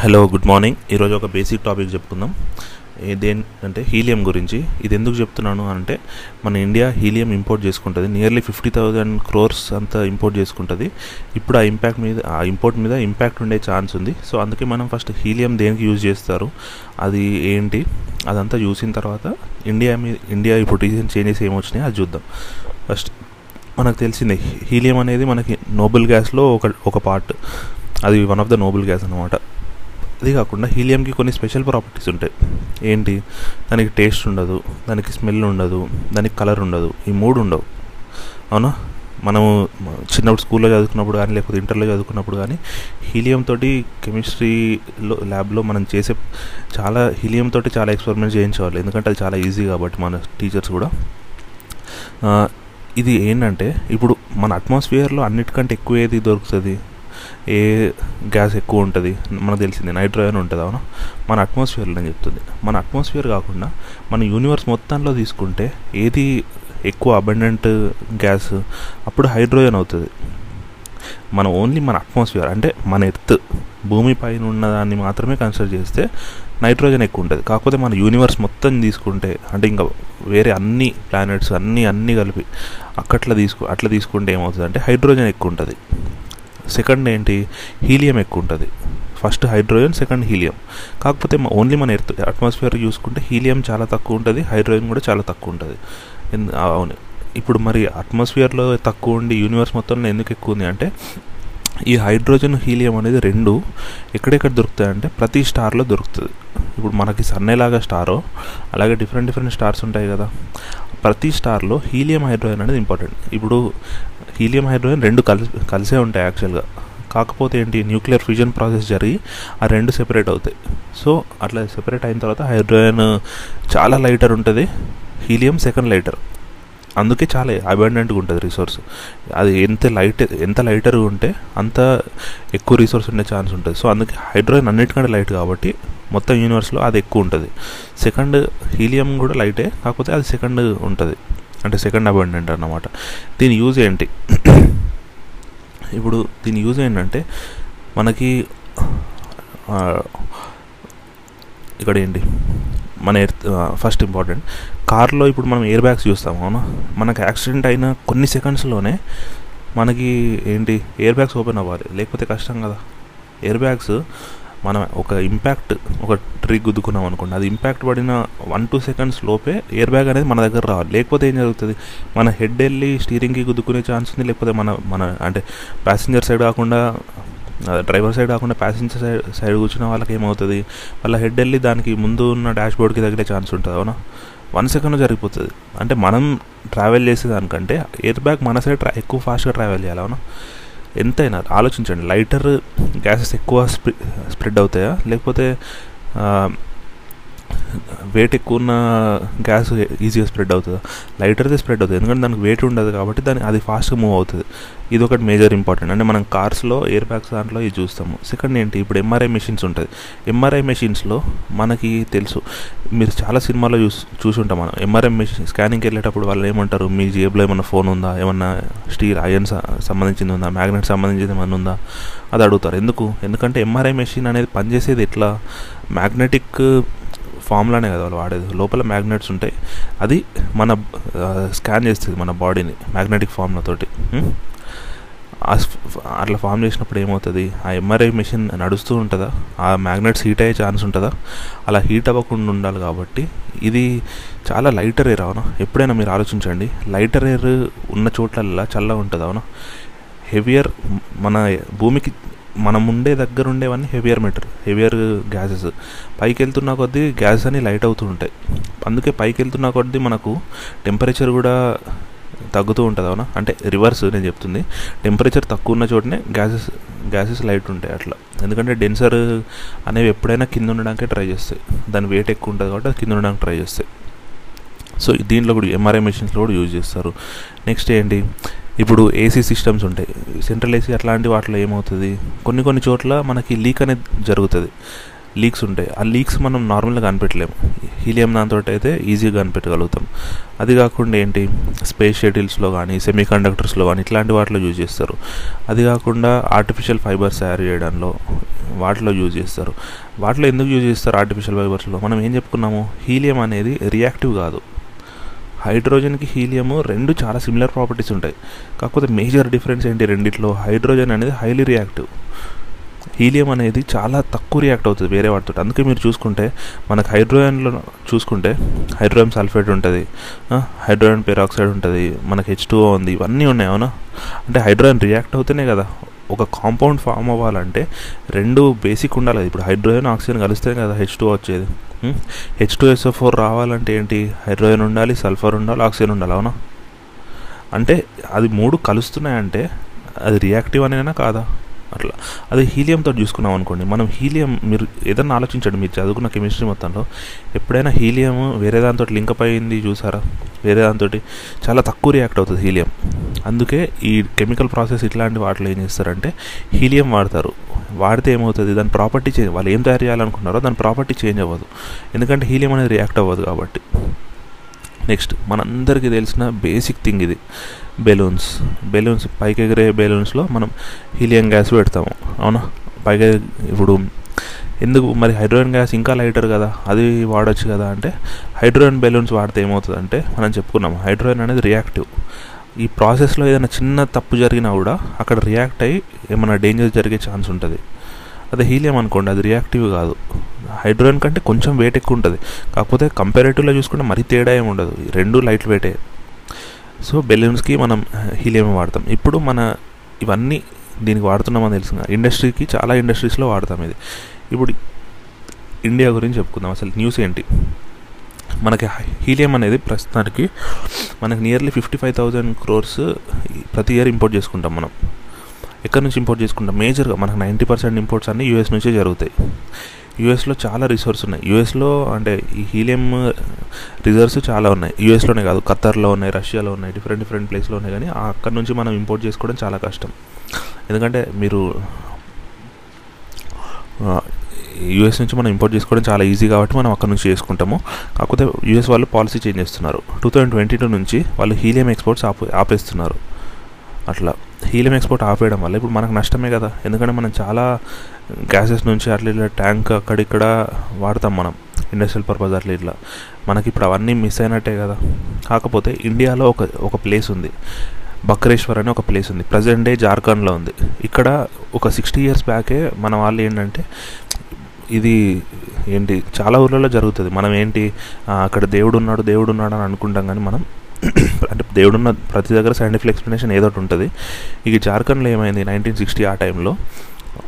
Hello, good morning. ఈరోజు ఒక basic topic చెప్పుకుందాం. ఇదేంటంటే హీలియం గురించి. ఇది ఎందుకు చెప్తున్నాను అంటే మన ఇండియా హీలియం ఇంపోర్ట్ చేసుకుంటుంది. నియర్లీ 50,000 crores అంతా ఇంపోర్ట్ చేసుకుంటుంది. ఇప్పుడు ఆ ఇంపోర్ట్ మీద ఇంపాక్ట్ ఉండే ఛాన్స్ ఉంది. సో అందుకే మనం ఫస్ట్ హీలియం దేనికి యూజ్ చేస్తారు, అది ఏంటి, అదంతా చూసిన తర్వాత ఇండియా ఇప్పుడు రీసెంట్ చేంజెస్ ఏమొచ్చినాయి అది చూద్దాం. ఫస్ట్ మనకు తెలిసిందే, హీలియం అనేది మనకి నోబెల్ గ్యాస్లో ఒక పార్ట్. అది one of the noble gas అనమాట. అది కాకుండా హీలియంకి కొన్ని స్పెషల్ ప్రాపర్టీస్ ఉంటాయి. ఏంటి, దానికి టేస్ట్ ఉండదు, దానికి స్మెల్ ఉండదు, దానికి కలర్ ఉండదు. ఈ మూడు ఉండవు, అవునా? మనము చిన్నప్పుడు స్కూల్లో చదువుకున్నప్పుడు కానీ లేకపోతే ఇంటర్లో చదువుకున్నప్పుడు కానీ హీలియం తోటి కెమిస్ట్రీలో ల్యాబ్లో మనం హీలియం తోటి చాలా ఎక్స్పెరిమెంట్స్ చేయించేవాళ్ళు, ఎందుకంటే అది చాలా ఈజీ కాబట్టి మన టీచర్స్ కూడా. ఇది ఏంటంటే ఇప్పుడు మన అట్మాస్ఫియర్లో అన్నిటికంటే ఎక్కువ ఏది దొరుకుతుంది, ఏ గ్యాస్ ఎక్కువ ఉంటుంది మనకు తెలిసింది, నైట్రోజన్ ఉంటుంది, అవునా? మన అట్మాస్ఫియర్లో నేను చెప్తుంది. మన అట్మాస్ఫియర్ కాకుండా మన యూనివర్స్ మొత్తంలో తీసుకుంటే ఏది ఎక్కువ అబండెంట్ గ్యాస్, అప్పుడు హైడ్రోజన్ అవుతుంది. మనం ఓన్లీ మన అట్మాస్ఫియర్ అంటే మన ఎర్త్, భూమి పైన ఉన్నదాన్ని మాత్రమే కన్సిడర్ చేస్తే నైట్రోజన్ ఎక్కువ ఉంటుంది. కాకపోతే మన యూనివర్స్ మొత్తం తీసుకుంటే అంటే ఇంకా వేరే అన్ని ప్లానెట్స్ అన్నీ కలిపి అట్లా తీసుకుంటే ఏమవుతుంది అంటే హైడ్రోజన్ ఎక్కువ ఉంటుంది. సెకండ్ ఏంటి, హీలియం ఎక్కువ ఉంటుంది. First hydrogen, second helium. కాకపోతే ఓన్లీ మన ఎర్త్ అట్మాస్ఫియర్ చూసుకుంటే హీలియం చాలా తక్కువ ఉంటుంది, హైడ్రోజన్ కూడా చాలా తక్కువ ఉంటుంది. అవును, ఇప్పుడు మరి అట్మాస్ఫియర్లో తక్కువ ఉండి యూనివర్స్ మొత్తంలో ఎందుకు ఎక్కువ ఉంది అంటే ఈ హైడ్రోజన్ హీలియం అనేది రెండు ఎక్కడెక్కడ దొరుకుతాయంటే ప్రతి స్టార్లో దొరుకుతుంది. ఇప్పుడు మనకి సన్ ఎలాగా స్టారో అలాగే డిఫరెంట్ స్టార్స్ ఉంటాయి కదా, ప్రతి స్టార్లో హీలియం హైడ్రోజన్ అనేది ఇంపార్టెంట్. ఇప్పుడు హీలియం హైడ్రోజన్ రెండు కలిసే ఉంటాయి యాక్చువల్గా. కాకపోతే ఏంటి, న్యూక్లియర్ ఫ్యూజన్ ప్రాసెస్ జరిగి ఆ రెండు సెపరేట్ అవుతాయి. సో అట్లా సెపరేట్ అయిన తర్వాత హైడ్రోజన్ చాలా లైటర్ ఉంటుంది, హీలియం సెకండ్ లైటర్. అందుకే చాలా అబండెంట్గా ఉంటుంది రిసోర్స్. అది ఎంత లైటర్గా ఉంటే అంత ఎక్కువ రిసోర్స్ ఉండే ఛాన్స్ ఉంటుంది. సో అందుకే హైడ్రోజన్ అన్నిటికంటే లైట్ కాబట్టి మొత్తం యూనివర్స్లో అది ఎక్కువ ఉంటుంది. సెకండ్ హీలియం కూడా లైటే, కాకపోతే అది సెకండ్ ఉంటుంది, అంటే సెకండ్ అబండెంట్ అన్నమాట. దీని యూజ్ ఏంటంటే మనకి ఇక్కడ ఏంటి మన ఎర్త్ ఫస్ట్ ఇంపార్టెంట్. కార్లో ఇప్పుడు మనం ఎయిర్ బ్యాగ్స్ చూస్తాము, అవునా? మనకు యాక్సిడెంట్ అయిన కొన్ని సెకండ్స్లోనే మనకి ఏంటి ఎయిర్ బ్యాగ్స్ ఓపెన్ అవ్వాలి, లేకపోతే కష్టం కదా. ఎయిర్ బ్యాగ్స్ మనం ఒక ట్రీ గుద్దుకున్నాం అనుకోండి, అది ఇంపాక్ట్ పడిన 1-2 seconds లోపే ఎయిర్ బ్యాగ్ అనేది మన దగ్గర రావాలి. లేకపోతే ఏం జరుగుతుంది, మన హెడ్ వెళ్ళి స్టీరింగ్కి గుద్దుకునే ఛాన్స్ ఉంది, లేకపోతే మన అంటే ప్యాసింజర్ సైడ్ కాకుండా డ్రైవర్ సైడ్ కాకుండా ప్యాసింజర్ సైడ్ కూర్చున్న వాళ్ళకి ఏమవుతుంది, వాళ్ళ హెడ్ వెళ్ళి దానికి ముందు ఉన్న డాష్ బోర్డ్కి తగిలే ఛాన్స్ ఉంటుంది, అవునా? 1 second జరిగిపోతుంది. అంటే మనం ట్రావెల్ చేసేదానికంటే ఎయిర్ బ్యాగ్ మన సైడ్ ఎక్కువ ఫాస్ట్గా ట్రావెల్ చేయాలి, అవునా? ఎంతైనా ఆలోచించండి, లైటర్ గ్యాసెస్ ఎక్కువ స్ప్రెడ్ అవుతాయా, లేకపోతే వెయిట్ ఎక్కువ ఉన్న గ్యాస్ ఈజీగా స్ప్రెడ్ అవుతుందా? లైటర్దే స్ప్రెడ్ అవుతుంది, ఎందుకంటే దానికి వెయిట్ ఉండదు కాబట్టి అది ఫాస్ట్గా మూవ్ అవుతుంది. ఇది ఒకటి మేజర్ ఇంపార్టెంట్. అంటే మనం కార్స్లో ఎయిర్ బ్యాగ్స్ దాంట్లో ఇది చూస్తాము. సెకండ్ ఏంటి, ఇప్పుడు ఎంఆర్ఐ మెషిన్స్ ఉంటుంది. ఎంఆర్ఐ మెషిన్స్లో మనకి తెలుసు, మీరు చాలా సినిమాల్లో చూసుంటాం మనం ఎంఆర్ఐ మెషిన్ స్కానింగ్కి వెళ్ళేటప్పుడు వాళ్ళు ఏమంటారు, మీ జేబులో ఏమైనా ఫోన్ ఉందా, ఏమన్నా స్టీల్ ఐరన్ సంబంధించింది ఉందా, మ్యాగ్నెట్ సంబంధించింది ఏమన్నా ఉందా అది అడుగుతారు. ఎందుకంటే ఎంఆర్ఐ మెషిన్ అనేది పనిచేసేది ఎట్లా, మ్యాగ్నెటిక్ ఫామ్లానే కదా వాళ్ళు వాడేది. లోపల మ్యాగ్నెట్స్ ఉంటాయి, అది మన స్కాన్ చేస్తుంది మన బాడీని మ్యాగ్నెటిక్ ఫామ్లతోటి. అట్లా ఫామ్ చేసినప్పుడు ఏమవుతుంది, ఆ ఎంఆర్ఐ మెషిన్ నడుస్తూ ఉంటుందా, ఆ మ్యాగ్నెట్స్ హీట్ అయ్యే ఛాన్స్ ఉంటుందా? అలా హీట్ అవ్వకుండా ఉండాలి కాబట్టి ఇది చాలా లైటర్ ఎయిర్, అవునా? ఎప్పుడైనా మీరు ఆలోచించండి, లైటర్ ఎయిర్ ఉన్న చోట్లల్లా చల్లగా ఉంటుంది, అవునా? హెవియర్ మన భూమికి మనం ఉండే దగ్గర ఉండేవన్నీ హెవియర్ గ్యాసెస్. పైకి వెళ్తున్న కొద్దీ గ్యాసెస్ అన్ని లైట్ అవుతూ ఉంటాయి, అందుకే పైకి వెళ్తున్న కొద్దీ మనకు టెంపరేచర్ కూడా తగ్గుతూ ఉంటుంది, అవునా? అంటే రివర్స్ నేను చెప్తుంది, టెంపరేచర్ తక్కువ ఉన్న చోటనే గ్యాసెస్ లైట్ ఉంటాయి అట్లా. ఎందుకంటే డెన్సర్ అనేవి ఎప్పుడైనా కింద ఉండడానికే ట్రై చేస్తాయి, దాని వెయిట్ ఎక్కువ ఉంటుంది కాబట్టి కింద ఉండడానికి ట్రై చేస్తాయి. సో దీంట్లో కూడా ఎంఆర్ఐ మెషిన్స్లో కూడా యూజ్ చేస్తారు. నెక్స్ట్ ఏంటి, ఇప్పుడు ఏసీ సిస్టమ్స్ ఉంటాయి, సెంట్రల్ ఏసీ అట్లాంటి వాటిలో ఏమవుతుంది, కొన్ని చోట్ల మనకి లీక్ అనేది జరుగుతుంది, లీక్స్ ఉంటాయి. ఆ లీక్స్ మనం నార్మల్గా కనిపెట్టలేము, హీలియం దాంతో అయితే ఈజీగా కనిపెట్టగలుగుతాం. అది కాకుండా ఏంటి, స్పేస్ షటిల్స్లో కానీ సెమీకండక్టర్స్లో కానీ ఇట్లాంటి వాటిలో యూజ్ చేస్తారు. అది కాకుండా ఆర్టిఫిషియల్ ఫైబర్స్ తయారు చేయడంలో వాటిలో యూజ్ చేస్తారు. వాటిలో ఎందుకు యూజ్ చేస్తారు ఆర్టిఫిషియల్ ఫైబర్స్లో? మనం ఏం చెప్పుకున్నాము, హీలియం అనేది రియాక్టివ్ కాదు. హైడ్రోజన్కి హీలియము రెండు చాలా సిమిలర్ ప్రాపర్టీస్ ఉంటాయి. కాకపోతే మేజర్ డిఫరెన్స్ ఏంటి రెండిట్లో, హైడ్రోజన్ అనేది హైలీ రియాక్టివ్, హీలియం అనేది చాలా తక్కువ రియాక్ట్ అవుతుంది వేరే వాటితో. అందుకే మీరు చూసుకుంటే మనకు హైడ్రోజన్లో చూసుకుంటే హైడ్రోజన్ సల్ఫేట్ ఉంటుంది, హైడ్రోజన్ పెరాక్సైడ్ ఉంటుంది, మనకు H2O ఉంది, ఇవన్నీ ఉన్నాయి అవునా. అంటే హైడ్రోజన్ రియాక్ట్ అవుతేనే కదా ఒక కాంపౌండ్ ఫామ్ అవ్వాలంటే రెండు బేసిక్ ఉండాలి. ఇప్పుడు హైడ్రోజన్ ఆక్సిజన్ కలిస్తేనే కదా H2O వచ్చేది. H2SO4 రావాలంటే ఏంటి, హైడ్రోజన్ ఉండాలి, సల్ఫర్ ఉండాలి, ఆక్సిజన్ ఉండాలి అవునా. అంటే అది మూడు కలుస్తున్నాయంటే అది రియాక్టివ్ అనేనా కాదా. అట్లా అది హీలియంతో చూసుకున్నాం అనుకోండి. మనం హీలియం, మీరు ఏదన్నా ఆలోచించండి, మీరు చదువుకున్న కెమిస్ట్రీ మొత్తంలో ఎప్పుడైనా హీలియం వేరే దాంతో లింక్ అప్ అయింది చూసారా? వేరే దాంతో చాలా తక్కువ రియాక్ట్ అవుతుంది హీలియం. అందుకే ఈ కెమికల్ ప్రాసెస్ ఇట్లాంటి వాటిలో ఏం చేస్తారంటే హీలియం వాడతారు. వాడితే ఏమవుతుంది, దాని ప్రాపర్టీ చేంజ్, వాళ్ళు ఏం తయారు చేయాలనుకున్నారో దాని ప్రాపర్టీ చేంజ్ అవ్వదు, ఎందుకంటే హీలియం అనేది రియాక్ట్ అవ్వదు కాబట్టి. నెక్స్ట్ మనందరికీ తెలిసిన బేసిక్ థింగ్ ఇది, బెలూన్స్. బెలూన్స్ పైకి ఎగిరే బెలూన్స్లో మనం హీలియం గ్యాస్ పెడతాము అవునా. పైకి ఇప్పుడు ఎందుకు మరి హైడ్రోజన్ గ్యాస్ ఇంకా లైటర్ కదా, అది వాడచ్చు కదా. అంటే హైడ్రోజన్ బెలూన్స్ వాడితే ఏమవుతుందంటే, మనం చెప్పుకున్నాము హైడ్రోజన్ అనేది రియాక్టివ్. ఈ ప్రాసెస్లో ఏదైనా చిన్న తప్పు జరిగినా కూడా అక్కడ రియాక్ట్ అయ్యి ఏమైనా డేంజర్ జరిగే ఛాన్స్ ఉంటుంది. అదే హీలియం అనుకోండి, అది రియాక్టివ్ కాదు, హైడ్రోజన్ కంటే కొంచెం వెయిట్ ఎక్కువ ఉంటుంది. కాకపోతే కంపారేటివ్లో చూసుకుంటే మరీ తేడా ఏమి ఉండదు, రెండు లైట్ వెయిటే. సో బెలూన్స్కి మనం హీలియం వాడతాం. ఇప్పుడు మన ఇవన్నీ దీనికి వాడుతున్నామని తెలుసుగా, ఇండస్ట్రీకి చాలా ఇండస్ట్రీస్లో వాడతాం ఇది. ఇప్పుడు ఇండియా గురించి చెప్పుకుందాం, అసలు న్యూస్ ఏంటి మనకి. హీలియం అనేది ప్రస్తుతానికి మనకి నియర్లీ 55,000 crores ప్రతి ఇయర్ ఇంపోర్ట్ చేసుకుంటాం మనం. ఎక్కడి నుంచి ఇంపోర్ట్ చేసుకుంటాం? మేజర్గా మనకు 90% ఇంపోర్ట్స్ అన్నీ యూఎస్ నుంచే జరుగుతాయి. యూఎస్లో చాలా రిసోర్స్ ఉన్నాయి. యూఎస్లో అంటే ఈ హీలియం రిజర్వ్స్ చాలా ఉన్నాయి. యూఎస్లోనే కాదు, ఖతర్లో ఉన్నాయి, రష్యాలో ఉన్నాయి, డిఫరెంట్ ప్లేస్లో ఉన్నాయి. కానీ అక్కడ నుంచి మనం ఇంపోర్ట్ చేసుకోవడం చాలా కష్టం, ఎందుకంటే మీరు యూఎస్ నుంచి మనం ఇంపోర్ట్ చేసుకోవడం చాలా ఈజీ కాబట్టి మనం అక్కడ నుంచి చేసుకుంటాము. కాకపోతే యూఎస్ వాళ్ళు పాలసీ చేంజ్ చేస్తున్నారు. 2022 నుంచి వాళ్ళు హీలియం ఎక్స్పోర్ట్స్ ఆపేస్తున్నారు. అట్లా హీలియం ఎక్స్పోర్ట్ ఆపేయడం వల్ల ఇప్పుడు మనకు నష్టమే కదా, ఎందుకంటే మనం చాలా గ్యాసెస్ నుంచి అట్లా ఇట్లా ట్యాంక్ అక్కడిక్కడ వాడతాం మనం ఇండస్ట్రియల్ పర్పస్ అట్లా ఇట్లా. మనకి ఇప్పుడు అవన్నీ మిస్ అయినట్టే కదా. కాకపోతే ఇండియాలో ఒక ప్లేస్ ఉంది, బక్రేశ్వర్ అనే ఒక ప్లేస్ ఉంది, ప్రజెంట్ డే జార్ఖండ్లో ఉంది. ఇక్కడ ఒక 60 years బ్యాకే మన వాళ్ళు ఏంటంటే, ఇది ఏంటి చాలా ఊర్లలో జరుగుతుంది. మనం ఏంటి అక్కడ దేవుడు ఉన్నాడు అని అనుకుంటాం, కానీ మనం అంటే దేవుడున్న ప్రతి దగ్గర సైంటిఫిక్ ఎక్స్ప్లెనేషన్ ఏదో ఒకటి ఉంటుంది. ఇక జార్ఖండ్లో ఏమైంది, 1960 ఆ టైంలో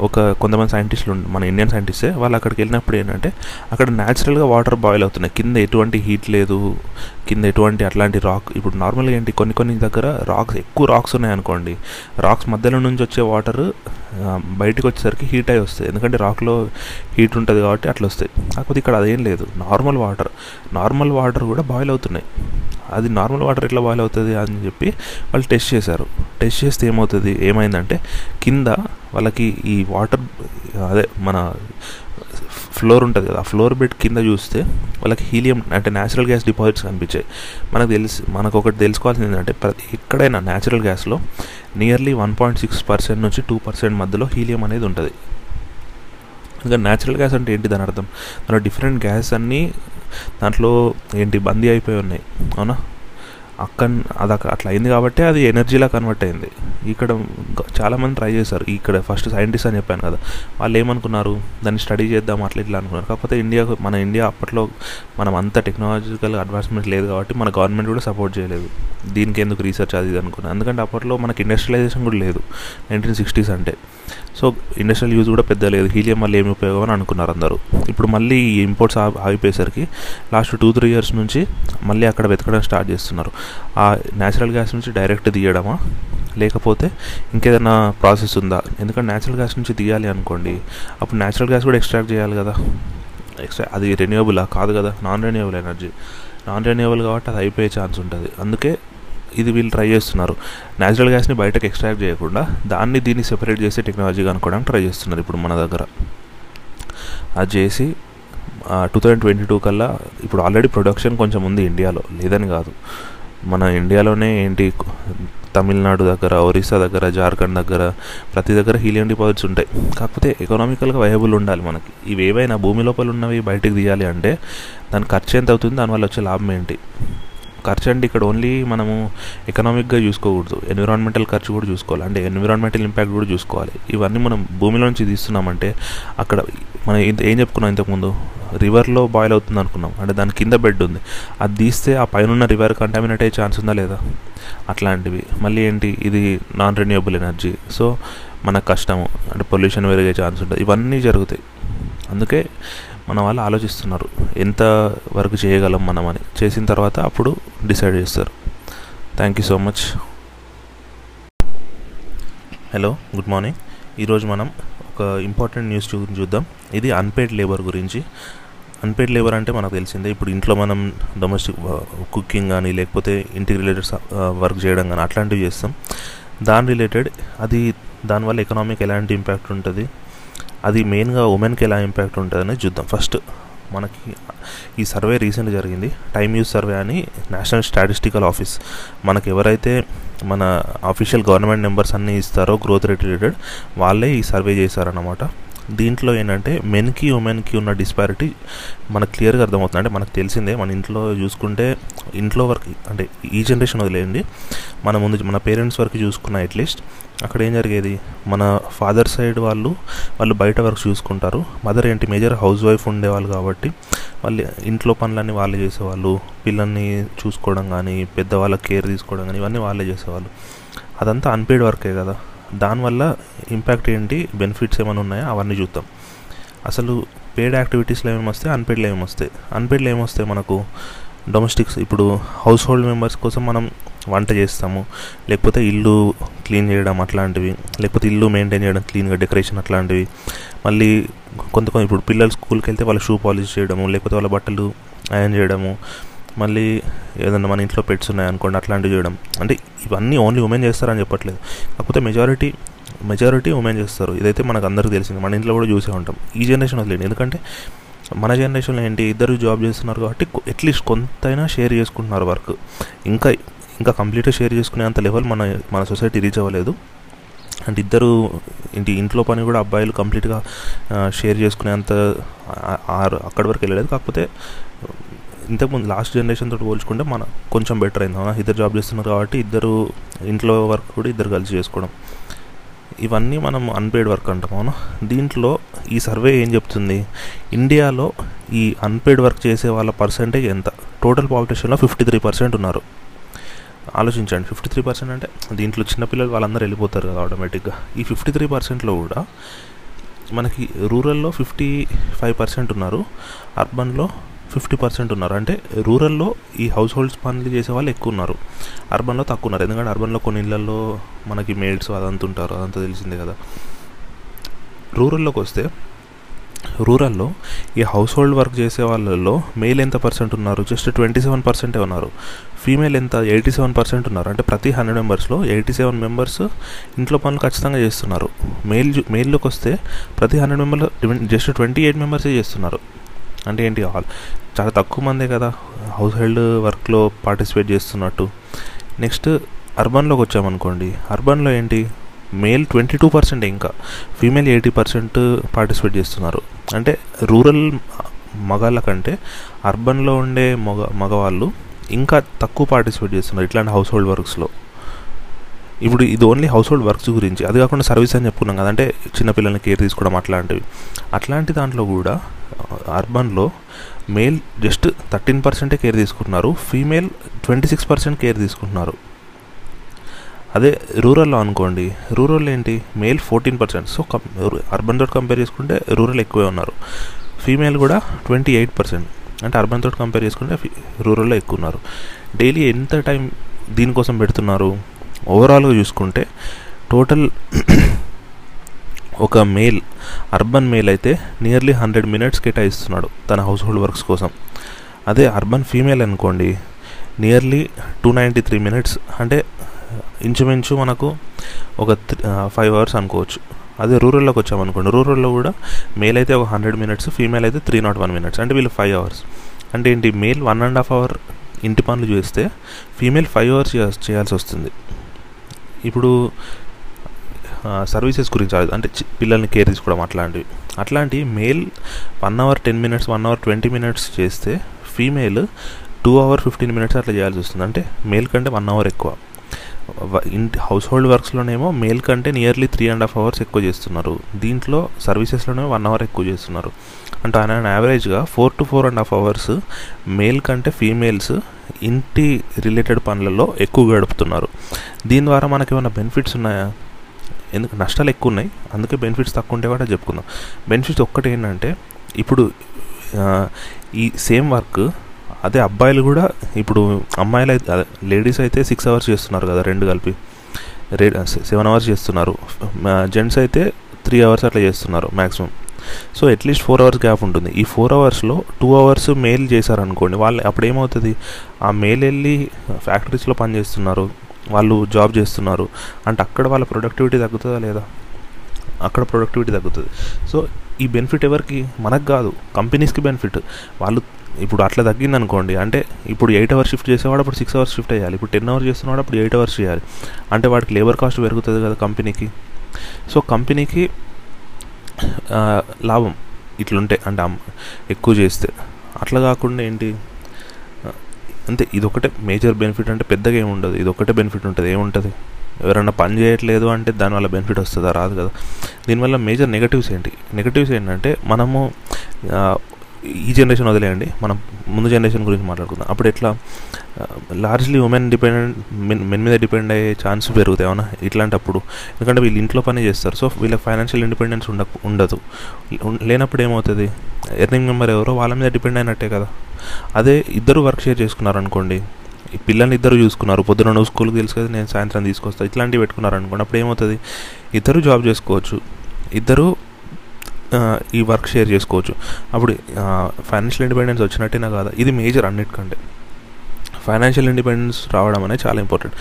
ఒక కొంతమంది సైంటిస్టులు, మన ఇండియన్ సైంటిస్టే, వాళ్ళు అక్కడికి వెళ్ళినప్పుడు ఏంటంటే అక్కడ న్యాచురల్గా వాటర్ బాయిల్ అవుతున్నాయి, కింద ఎటువంటి హీట్ లేదు, కింద ఎటువంటి అట్లాంటి రాక్. ఇప్పుడు నార్మల్గా ఏంటి కొన్ని దగ్గర ఎక్కువ రాక్స్ ఉన్నాయనుకోండి, రాక్స్ మధ్యలో నుంచి వచ్చే వాటర్ బయటకు వచ్చేసరికి హీట్ అయి వస్తాయి, ఎందుకంటే రాక్లో హీట్ ఉంటుంది కాబట్టి అట్లా వస్తాయి. కాకపోతే ఇక్కడ అదేం లేదు, నార్మల్ వాటర్ కూడా బాయిల్ అవుతున్నాయి. అది నార్మల్ వాటర్ ఎట్లా బాయిల్ అవుతుంది అని చెప్పి వాళ్ళు టెస్ట్ చేశారు. టెస్ట్ చేస్తే ఏమైందంటే కింద వాళ్ళకి ఈ వాటర్, అదే మన ఫ్లోర్ ఉంటుంది కదా, ఆ ఫ్లోర్ బెడ్ కింద చూస్తే వాళ్ళకి హీలియం అంటే న్యాచురల్ గ్యాస్ డిపాజిట్స్ కనిపించాయి. మనకు ఒకటి తెలుసుకోవాల్సింది ఏంటంటే, ఎక్కడైనా న్యాచురల్ గ్యాస్లో నియర్లీ 1.6% నుంచి 2% మధ్యలో హీలియం అనేది ఉంటుంది. ఇంకా న్యాచురల్ గ్యాస్ అంటే ఏంటి దాని అర్థం, దాంట్లో డిఫరెంట్ గ్యాస్ అన్నీ దాంట్లో ఏంటి బందీ అయిపోయి ఉన్నాయి అవునా. అది అట్లా అయింది కాబట్టి అది ఎనర్జీలా కన్వర్ట్ అయింది. ఇక్కడ చాలామంది ట్రై చేశారు, ఇక్కడ ఫస్ట్ సైంటిస్ట్ అని చెప్పాను కదా, వాళ్ళు ఏమనుకున్నారు దాన్ని స్టడీ చేద్దాం అట్లా ఇట్లా అనుకున్నారు. కాకపోతే మన ఇండియా అప్పట్లో మనం అంత టెక్నాలజికల్ అడ్వాన్స్మెంట్ లేదు కాబట్టి మన గవర్నమెంట్ కూడా సపోర్ట్ చేయలేదు, దీనికి ఎందుకు రీసెర్చ్ అది అనుకున్నాను. ఎందుకంటే అప్పట్లో మనకి ఇండస్ట్రియలైజేషన్ కూడా లేదు, 1960s అంటే. సో ఇండస్ట్రియల్ యూజ్ కూడా పెద్ద లేదు, హీలియం వల్ల ఏమి ఉపయోగం అని అనుకున్నారు అందరూ. ఇప్పుడు మళ్ళీ ఇంపోర్ట్స్ ఆగిపోయేసరికి లాస్ట్ 2-3 years నుంచి మళ్ళీ అక్కడ వెతకడం స్టార్ట్ చేస్తున్నారు, ఆ న్యాచురల్ గ్యాస్ నుంచి డైరెక్ట్ తీయడమా లేకపోతే ఇంకేదైనా ప్రాసెస్ ఉందా. ఎందుకంటే న్యాచురల్ గ్యాస్ నుంచి తీయాలి అనుకోండి, అప్పుడు న్యాచురల్ గ్యాస్ కూడా ఎక్స్ట్రాక్ట్ చేయాలి కదా, అది రెన్యూవబులా కాదు కదా, నాన్ రెన్యూవబుల్ కాబట్టి అది అయిపోయే ఛాన్స్ ఉంటుంది. అందుకే ఇది వీళ్ళు ట్రై చేస్తున్నారు, న్యాచురల్ గ్యాస్ని బయటకు ఎక్స్ట్రాక్ట్ చేయకుండా దీన్ని సెపరేట్ చేసే టెక్నాలజీగా అనుకోవడానికి ట్రై చేస్తున్నారు ఇప్పుడు మన దగ్గర. అది చేసి 2022 కల్లా ఇప్పుడు ఆల్రెడీ ప్రొడక్షన్ కొంచెం ఉంది ఇండియాలో, లేదని కాదు, మన ఇండియాలోనే ఏంటి తమిళనాడు దగ్గర, ఒరిస్సా దగ్గర, జార్ఖండ్ దగ్గర, ప్రతి దగ్గర హీలియం డిపాజిట్స్ ఉంటాయి. కాకపోతే ఎకనామికల్గా వయబుల్ ఉండాలి మనకి. ఇవి ఏవైనా భూమి లోపల ఉన్నవి బయటకు తీయాలి అంటే దాని ఖర్చు ఎంత అవుతుంది, దానివల్ల వచ్చే లాభం ఏంటి, ఖర్చు అంటే ఇక్కడ ఓన్లీ మనము ఎకనామిక్గా చూసుకోకూడదు, ఎన్విరాన్మెంటల్ ఖర్చు కూడా చూసుకోవాలి, అంటే ఎన్విరాన్మెంటల్ ఇంపాక్ట్ కూడా చూసుకోవాలి. ఇవన్నీ మనం భూమిలో నుంచి తీస్తున్నామంటే అక్కడ మనం ఏం చెప్పుకున్నాం ఇంతకుముందు, రివర్లో బాయిల్ అవుతుంది అనుకున్నాం, అంటే దాని కింద బెడ్ ఉంది, అది తీస్తే ఆ పైన రివర్ కంటామినేట్ అయ్యే ఛాన్స్ ఉందా లేదా, అట్లాంటివి. మళ్ళీ ఏంటి, ఇది నాన్ రెన్యూవబుల్ ఎనర్జీ, సో మనకు కష్టము, అంటే పొల్యూషన్ పెరిగే ఛాన్స్ ఉంటుంది, ఇవన్నీ జరుగుతాయి. అందుకే మన వాళ్ళు ఆలోచిస్తున్నారు ఎంత వరకు చేయగలం మనమని, చేసిన తర్వాత అప్పుడు డిసైడ్ చేస్తారు. Thank you so much. Hello, good morning. ఈరోజు మనం ఒక ఇంపార్టెంట్ న్యూస్ చూద్దాం. ఇది అన్పెయిడ్ లేబర్ గురించి. అన్పెయిడ్ లేబర్ అంటే మనకు తెలిసిందే, ఇప్పుడు ఇంట్లో మనం డొమెస్టిక్ కుకింగ్ కానీ లేకపోతే ఇంటికి రిలేటెడ్ వర్క్ చేయడం కానీ అట్లాంటివి చేస్తాం. దాని రిలేటెడ్ అది దానివల్ల ఎకనామిక్ ఎలాంటి ఇంపాక్ట్ ఉంటుంది, అది మెయిన్గా ఉమెన్కి ఎలా ఇంపాక్ట్ ఉంటుందని చూద్దాం. ఫస్ట్ మనకి ఈ సర్వే రీసెంట్ జరిగింది, టైమ్ యూజ్ సర్వే అని నేషనల్ స్టాటిస్టికల్ ఆఫీస్. మనకు ఎవరైతే మన అఫీషియల్ గవర్నమెంట్ నెంబర్స్ అన్నీ ఇస్తారో గ్రోత్ రేట్ రిలేటెడ్, వాళ్ళే ఈ సర్వే చేశారన్నమాట. దీంట్లో ఏంటంటే మెన్కి ఉమెన్కి ఉన్న డిస్పారిటీ మనకు క్లియర్గా అర్థమవుతుంది. అంటే మనకు తెలిసిందే, మన ఇంట్లో చూసుకుంటే ఇంట్లో వరకు, అంటే ఈ జనరేషన్ వదిలేయండి, మన ముందు మన పేరెంట్స్ వరకు చూసుకున్న అట్లీస్ట్ అక్కడ ఏం జరిగేది, మన ఫాదర్ సైడ్ వాళ్ళు బయట వర్క్ చూసుకుంటారు, మదర్ ఏంటి మేజర్ హౌస్ వైఫ్ ఉండేవాళ్ళు కాబట్టి వాళ్ళు ఇంట్లో పనులన్నీ వాళ్ళే చేసేవాళ్ళు, పిల్లల్ని చూసుకోవడం కానీ పెద్దవాళ్ళ కేర్ తీసుకోవడం కానీ ఇవన్నీ వాళ్ళే చేసేవాళ్ళు. అదంతా అన్పెయిడ్ వర్కే కదా. దానివల్ల ఇంపాక్ట్ ఏంటి, బెనిఫిట్స్ ఏమైనా ఉన్నాయో అవన్నీ చూద్దాం. అసలు పెయిడ్ యాక్టివిటీస్లో ఏమేమి వస్తాయి, అన్పెయిడ్లో ఏమి వస్తాయి. అన్పెయిడ్లో ఏమి వస్తాయి మనకు, డొమెస్టిక్స్, ఇప్పుడు హౌస్ హోల్డ్ మెంబర్స్ కోసం మనం వంట చేస్తాము, లేకపోతే ఇల్లు క్లీన్ చేయడం అట్లాంటివి, లేకపోతే ఇల్లు మెయింటైన్ చేయడం క్లీన్గా, డెకరేషన్ అట్లాంటివి. మళ్ళీ కొంత ఇప్పుడు పిల్లలు స్కూల్కి వెళ్తే వాళ్ళ షూ పాలిష్ చేయడము, లేకపోతే వాళ్ళ బట్టలు ఐరన్ చేయడము, మళ్ళీ ఏదన్నా మన ఇంట్లో పెట్స్ ఉన్నాయనుకోండి అట్లాంటివి చేయడం. అంటే ఇవన్నీ ఓన్లీ ఉమెన్ చేస్తారని చెప్పట్లేదు, కాకపోతే మెజారిటీ ఉమెన్ చేస్తారు. ఇదైతే మనకు అందరికీ తెలిసింది, మన ఇంట్లో కూడా చూసే ఉంటాం. ఈ జనరేషన్ వదిలేండి, ఎందుకంటే మన జనరేషన్లో ఏంటి ఇద్దరు జాబ్ చేస్తున్నారు కాబట్టి అట్లీస్ట్ కొంతైనా షేర్ చేసుకుంటున్నారు వర్క్. ఇంకా కంప్లీట్గా షేర్ చేసుకునేంత లెవెల్ మన సొసైటీ రీచ్ అవ్వలేదు. అంటే ఇద్దరు ఇంట్లో పని కూడా అబ్బాయిలు కంప్లీట్గా షేర్ చేసుకునేంత అక్కడి వరకు వెళ్ళలేదు. కాకపోతే ఇంతకుముందు లాస్ట్ జనరేషన్ తోటి పోల్చుకుంటే మన కొంచెం బెటర్ అయింది అవునా, ఇద్దరు జాబ్ చేస్తున్నారు కాబట్టి ఇద్దరు ఇంట్లో వర్క్ కూడా ఇద్దరు కలిసి చేసుకోవడం. ఇవన్నీ మనం అన్పెయిడ్ వర్క్ అంటాం అవునా. దీంట్లో ఈ సర్వే ఏం చెప్తుంది, ఇండియాలో ఈ అన్పెయిడ్ వర్క్ చేసే వాళ్ళ పర్సెంటేజ్ ఎంత, టోటల్ పాపులేషన్లో 53% ఉన్నారు. ఆలోచించండి, 53% అంటే దీంట్లో చిన్నపిల్లలు వాళ్ళందరూ వెళ్ళిపోతారు కదా ఆటోమేటిక్గా. ఈ 53%లో కూడా మనకి రూరల్లో 55% ఉన్నారు, అర్బన్లో 50% ఉన్నారు. అంటే రూరల్లో ఈ హౌస్ హోల్డ్స్ పనులు చేసేవాళ్ళు ఎక్కువ ఉన్నారు, అర్బన్లో తక్కువ ఉన్నారు. ఎందుకంటే అర్బన్లో కొన్ని ఇళ్లలో మనకి మేడ్స్ అదంతా ఉంటారు, అదంతా తెలిసిందే కదా. రూరల్లోకి వస్తే, రూరల్లో ఈ హౌస్ హోల్డ్ వర్క్ చేసే వాళ్ళల్లో మేల్ ఎంత పర్సెంట్ ఉన్నారు, జస్ట్ 27% ఉన్నారు. ఫీమేల్ ఎంత, 87% ఉన్నారు. అంటే ప్రతి 100 మెంబర్స్లో 87 మెంబర్స్ ఇంట్లో పనులు ఖచ్చితంగా చేస్తున్నారు. మేల్లోకి వస్తే ప్రతి 100 మెంబర్లో జస్ట్ 28 మెంబర్సే చేస్తున్నారు. అంటే ఏంటి, చాలా తక్కువ మందే కదా హౌస్ హోల్డ్ వర్క్లో పార్టిసిపేట్ చేస్తున్నట్టు. నెక్స్ట్ అర్బన్లోకి వచ్చామనుకోండి, అర్బన్లో ఏంటి మేల్ 22%, ఇంకా ఫీమేల్ 80% పార్టిసిపేట్ చేస్తున్నారు. అంటే రూరల్ మగాళ్ళ కంటే అర్బన్లో ఉండే మగవాళ్ళు ఇంకా తక్కువ పార్టిసిపేట్ చేస్తున్నారు ఇట్లాంటి హౌస్ హోల్డ్ వర్క్స్లో. ఇప్పుడు ఇది ఓన్లీ హౌస్ హోల్డ్ వర్క్స్ గురించి, అది కాకుండా సర్వీస్ అని చెప్పుకున్నాం కదా, అంటే చిన్నపిల్లల్ని కేర్ తీసుకోవడం అట్లాంటి దాంట్లో కూడా అర్బన్లో మేల్ జస్ట్ 13% కేర్ తీసుకుంటున్నారు, ఫీమేల్ 26% కేర్ తీసుకుంటున్నారు. అదే రూరల్లో అనుకోండి, రూరల్ ఏంటి మేల్ 14%, సో అర్బన్ తోటి కంపేర్ చేసుకుంటే రూరల్ ఎక్కువే ఉన్నారు. ఫీమేల్ కూడా 28%, అంటే అర్బన్ తోటి కంపేర్ చేసుకుంటే రూరల్లో ఎక్కువ ఉన్నారు. డైలీ ఎంత టైం దీనికోసం పెడుతున్నారు, ఓవరాల్గా చూసుకుంటే టోటల్ ఒక మేల్, అర్బన్ మేల్ అయితే నియర్లీ 100 మినిట్స్ కేటాయిస్తున్నాడు తన హౌస్ హోల్డ్ వర్క్స్ కోసం. అదే అర్బన్ ఫీమేల్ అనుకోండి, నియర్లీ 293 మినిట్స్, అంటే ఇంచుమించు మనకు ఒక 5 hours అనుకోవచ్చు. అదే రూరల్లోకి వచ్చామనుకోండి, రూరల్లో కూడా మేల్ అయితే ఒక 100 మినిట్స్, ఫీమేల్ అయితే 301 మినిట్స్, అంటే వీళ్ళు 5 hours. అంటే ఏంటి, మేల్ 1.5 hour ఇంటి పనులు చేస్తే ఫీమేల్ 5 hours చేయాల్సి వస్తుంది. ఇప్పుడు సర్వీసెస్ గురించి అంటే పిల్లల్ని కేర్ తీసుకోవడం అట్లాంటివి, అట్లాంటివి male 1 hour 10 minutes 1 hour 20 minutes చేస్తే ఫీమేల్ 2 hour 15 minutes అట్లా చేయాల్సి వస్తుంది. అంటే మేల్ కంటే 1 hour ఎక్కువ. ఇంటి హౌస్ హోల్డ్ వర్క్స్లోనేమో మేల్ కంటే నియర్లీ 3.5 hours ఎక్కువ చేస్తున్నారు. దీంట్లో సర్వీసెస్లోనే 1 hour ఎక్కువ చేస్తున్నారు. అంటే ఆయన యావరేజ్గా 4 to 4.5 hours మేల్ కంటే ఫీమేల్స్ ఇంటి రిలేటెడ్ పనులలో ఎక్కువ గడుపుతున్నారు. దీని ద్వారా మనకి ఏమైనా బెనిఫిట్స్ ఉన్నాయా? ఎందుకు నష్టాలు ఎక్కువ ఉన్నాయి, అందుకే బెనిఫిట్స్ తక్కువ ఉంటే కూడా చెప్పుకుందాం. బెనిఫిట్స్ ఒక్కటి ఏంటంటే, ఇప్పుడు ఈ సేమ్ వర్క్ అదే అబ్బాయిలు కూడా, ఇప్పుడు అమ్మాయిలు అయితే లేడీస్ అయితే 6 hours చేస్తున్నారు కదా, రెండు కలిపి 7 hours చేస్తున్నారు. జెంట్స్ అయితే 3 hours అట్లా చేస్తున్నారు maximum. So at least 4 hours gap ఉంటుంది. ఈ 4 hours లో 2 hours మేల్ చేశారనుకోండి, వాళ్ళు అప్పుడు ఏమవుతుంది, ఆ మేల్ వెళ్ళి ఫ్యాక్టరీస్లో పనిచేస్తున్నారు, వాళ్ళు జాబ్ చేస్తున్నారు, అంటే అక్కడ వాళ్ళ ప్రొడక్టివిటీ తగ్గుతుందా లేదా? అక్కడ ప్రొడక్టివిటీ తగ్గుతుంది. సో ఈ బెనిఫిట్ ఎవరికి? మనకు కాదు, కంపెనీస్కి బెనిఫిట్. వాళ్ళు ఇప్పుడు అట్లా తగ్గిందనుకోండి, అంటే ఇప్పుడు 8 hours షిఫ్ట్ చేసేవాడు అప్పుడు 6 hours షిఫ్ట్ చేయాలి, ఇప్పుడు 10 hours చేస్తున్నవాడు అప్పుడు 8 hours చేయాలి, అంటే వాడికి లేబర్ కాస్ట్ పెరుగుతుంది కదా కంపెనీకి. సో కంపెనీకి లాభం ఇట్లుంటే, అంటే ఎక్కువ చేస్తే. అట్లా కాకుండా ఏంటి అంతే, ఇదొకటే మేజర్ బెనిఫిట్. అంటే పెద్దగా ఏమి ఉండదు, ఇదొకటే బెనిఫిట్ ఉంటుంది. ఏముంటుంది? ఎవరైనా పని చేయట్లేదు అంటే దానివల్ల బెనిఫిట్ వస్తుందా? రాదు కదా. దీనివల్ల మేజర్ నెగటివ్స్ ఏంటి? నెగటివ్స్ ఏంటంటే, మనము ఈ జనరేషన్ వదిలేయండి, మనం ముందు జనరేషన్ గురించి మాట్లాడుకుందాం. అప్పుడు ఎట్లా లార్జ్లీ ఉమెన్ డిపెండెంట్, మెన్ మీద డిపెండ్ అయ్యే ఛాన్స్ పెరుగుతాయి అవునా? ఇట్లాంటప్పుడు ఎందుకంటే వీళ్ళు ఇంట్లో పని చేస్తారు, సో వీళ్ళకి ఫైనాన్షియల్ ఇండిపెండెన్స్ ఉండదు. లేనప్పుడు ఏమవుతుంది, ఎర్నింగ్ మెంబర్ ఎవరో వాళ్ళ మీద డిపెండ్ అయినట్టే కదా. అదే ఇద్దరు వర్క్ షేర్ చేసుకున్నారనుకోండి, ఈ పిల్లల్ని ఇద్దరు చూసుకున్నారు, పొద్దున నువ్వు స్కూల్కి తెలుసు కదా, నేను సాయంత్రం తీసుకొస్తాను, ఇట్లాంటివి పెట్టుకున్నారనుకోండి, అప్పుడు ఏమవుతుంది, ఇద్దరు జాబ్ చేసుకోవచ్చు, ఇద్దరు ఈ వర్క్ షేర్ చేసుకోవచ్చు. అప్పుడు ఫైనాన్షియల్ ఇండిపెండెన్స్ వచ్చినట్టేనా కదా. ఇది మేజర్ అన్నిటికంటే. ఫైనాన్షియల్ ఇండిపెండెన్స్ రావడం అనేది చాలా ఇంపార్టెంట్.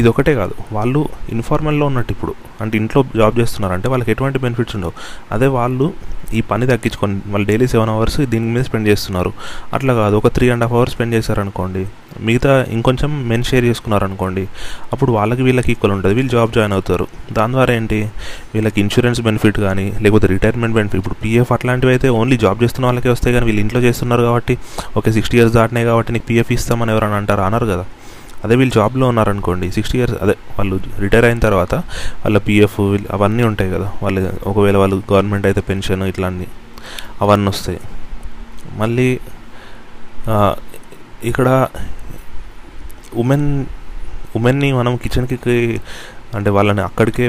ఇది ఒకటే కాదు, వాళ్ళు ఇన్ఫార్మల్లో ఉన్నట్టు ఇప్పుడు, అంటే ఇంట్లో జాబ్ చేస్తున్నారంటే వాళ్ళకి ఎటువంటి బెనిఫిట్స్ ఉండవు. అదే వాళ్ళు ఈ పని తగ్గించుకొని వాళ్ళు డైలీ 7 hours దీని మీద స్పెండ్ చేస్తున్నారు, అట్లా కాదు, ఒక 3.5 hours స్పెండ్ చేశారనుకోండి, మిగతా ఇంకొంచెం మెన్ షేర్ చేసుకున్నారనుకోండి, అప్పుడు వాళ్ళకి వీళ్ళకి ఈక్వల్ ఉంటుంది, వీళ్ళు జాబ్ జాయిన్ అవుతారు. దాని ద్వారా ఏంటి, వీళ్ళకి ఇన్సూరెన్స్ బెనిఫిట్ కానీ, లేకపోతే రిటైర్మెంట్ బెనిఫిట్. ఇప్పుడు పీఎఫ్ అట్లాంటివి అయితే ఓన్లీ జాబ్ చేస్తున్న వాళ్ళకే వస్తాయి, కానీ వీళ్ళు ఇంట్లో చేస్తున్నారు కాబట్టి, ఓకే 60 years దాటినాయి కాబట్టి నీకు పీఎఫ్ ఇస్తామని ఎవరైనా అంటారు? అనరు కదా. అదే వీళ్ళు జాబ్లో ఉన్నారనుకోండి, 60 years అదే వాళ్ళు రిటైర్ అయిన తర్వాత వాళ్ళ పీఎఫ్ అవన్నీ ఉంటాయి కదా, వాళ్ళు ఒకవేళ వాళ్ళు గవర్నమెంట్ అయితే పెన్షన్ ఇట్లాంటివి అవన్నీ వస్తాయి. మళ్ళీ ఇక్కడ ఉమెన్ని మనం కిచెన్కి అంటే వాళ్ళని అక్కడికే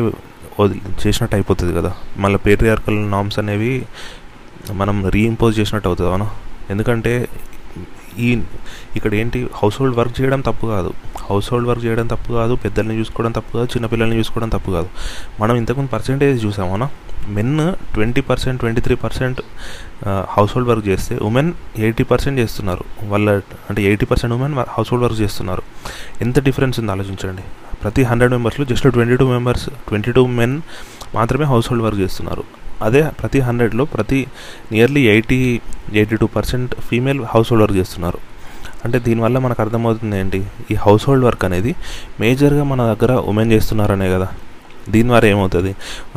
చేసినట్టు అయిపోతుంది కదా. మళ్ళీ పేట్రియార్కల్ నామ్స్ అనేవి మనం రీఇంపోజ్ చేసినట్టు అవుతుంది మనం. ఎందుకంటే ఇక్కడ ఏంటి, హౌస్ హోల్డ్ వర్క్ చేయడం తప్పు కాదు, పెద్దల్ని చూసుకోవడం తప్పు కాదు, చిన్నపిల్లల్ని చూసుకోవడం తప్పు కాదు. మనం ఇంతకుముందు పర్సెంటేజ్ చూసామోనా, మెన్ 20%, 23% హౌస్ హోల్డ్ వర్క్ చేస్తే ఉమెన్ 80% చేస్తున్నారు. వాళ్ళ అంటే 80% ఉమెన్ హౌస్ హోల్డ్ వర్క్ చేస్తున్నారు. ఎంత డిఫరెన్స్ ఉందో ఆలోచించండి. ప్రతి 100 members జస్ట్ 22 members, 22 men మాత్రమే హౌస్ హోల్డ్ వర్క్ చేస్తున్నారు. అదే ప్రతి 100లో ప్రతి nearly 82% female household work చేస్తున్నారు. అంటే దీనివల్ల మనకు అర్థమవుతుంది ఏంటి, ఈ హౌస్ హోల్డ్ వర్క్ అనేది మేజర్గా మన దగ్గర ఉమెన్ చేస్తున్నారనే కదా. దీని ద్వారా ఏమవుతుంది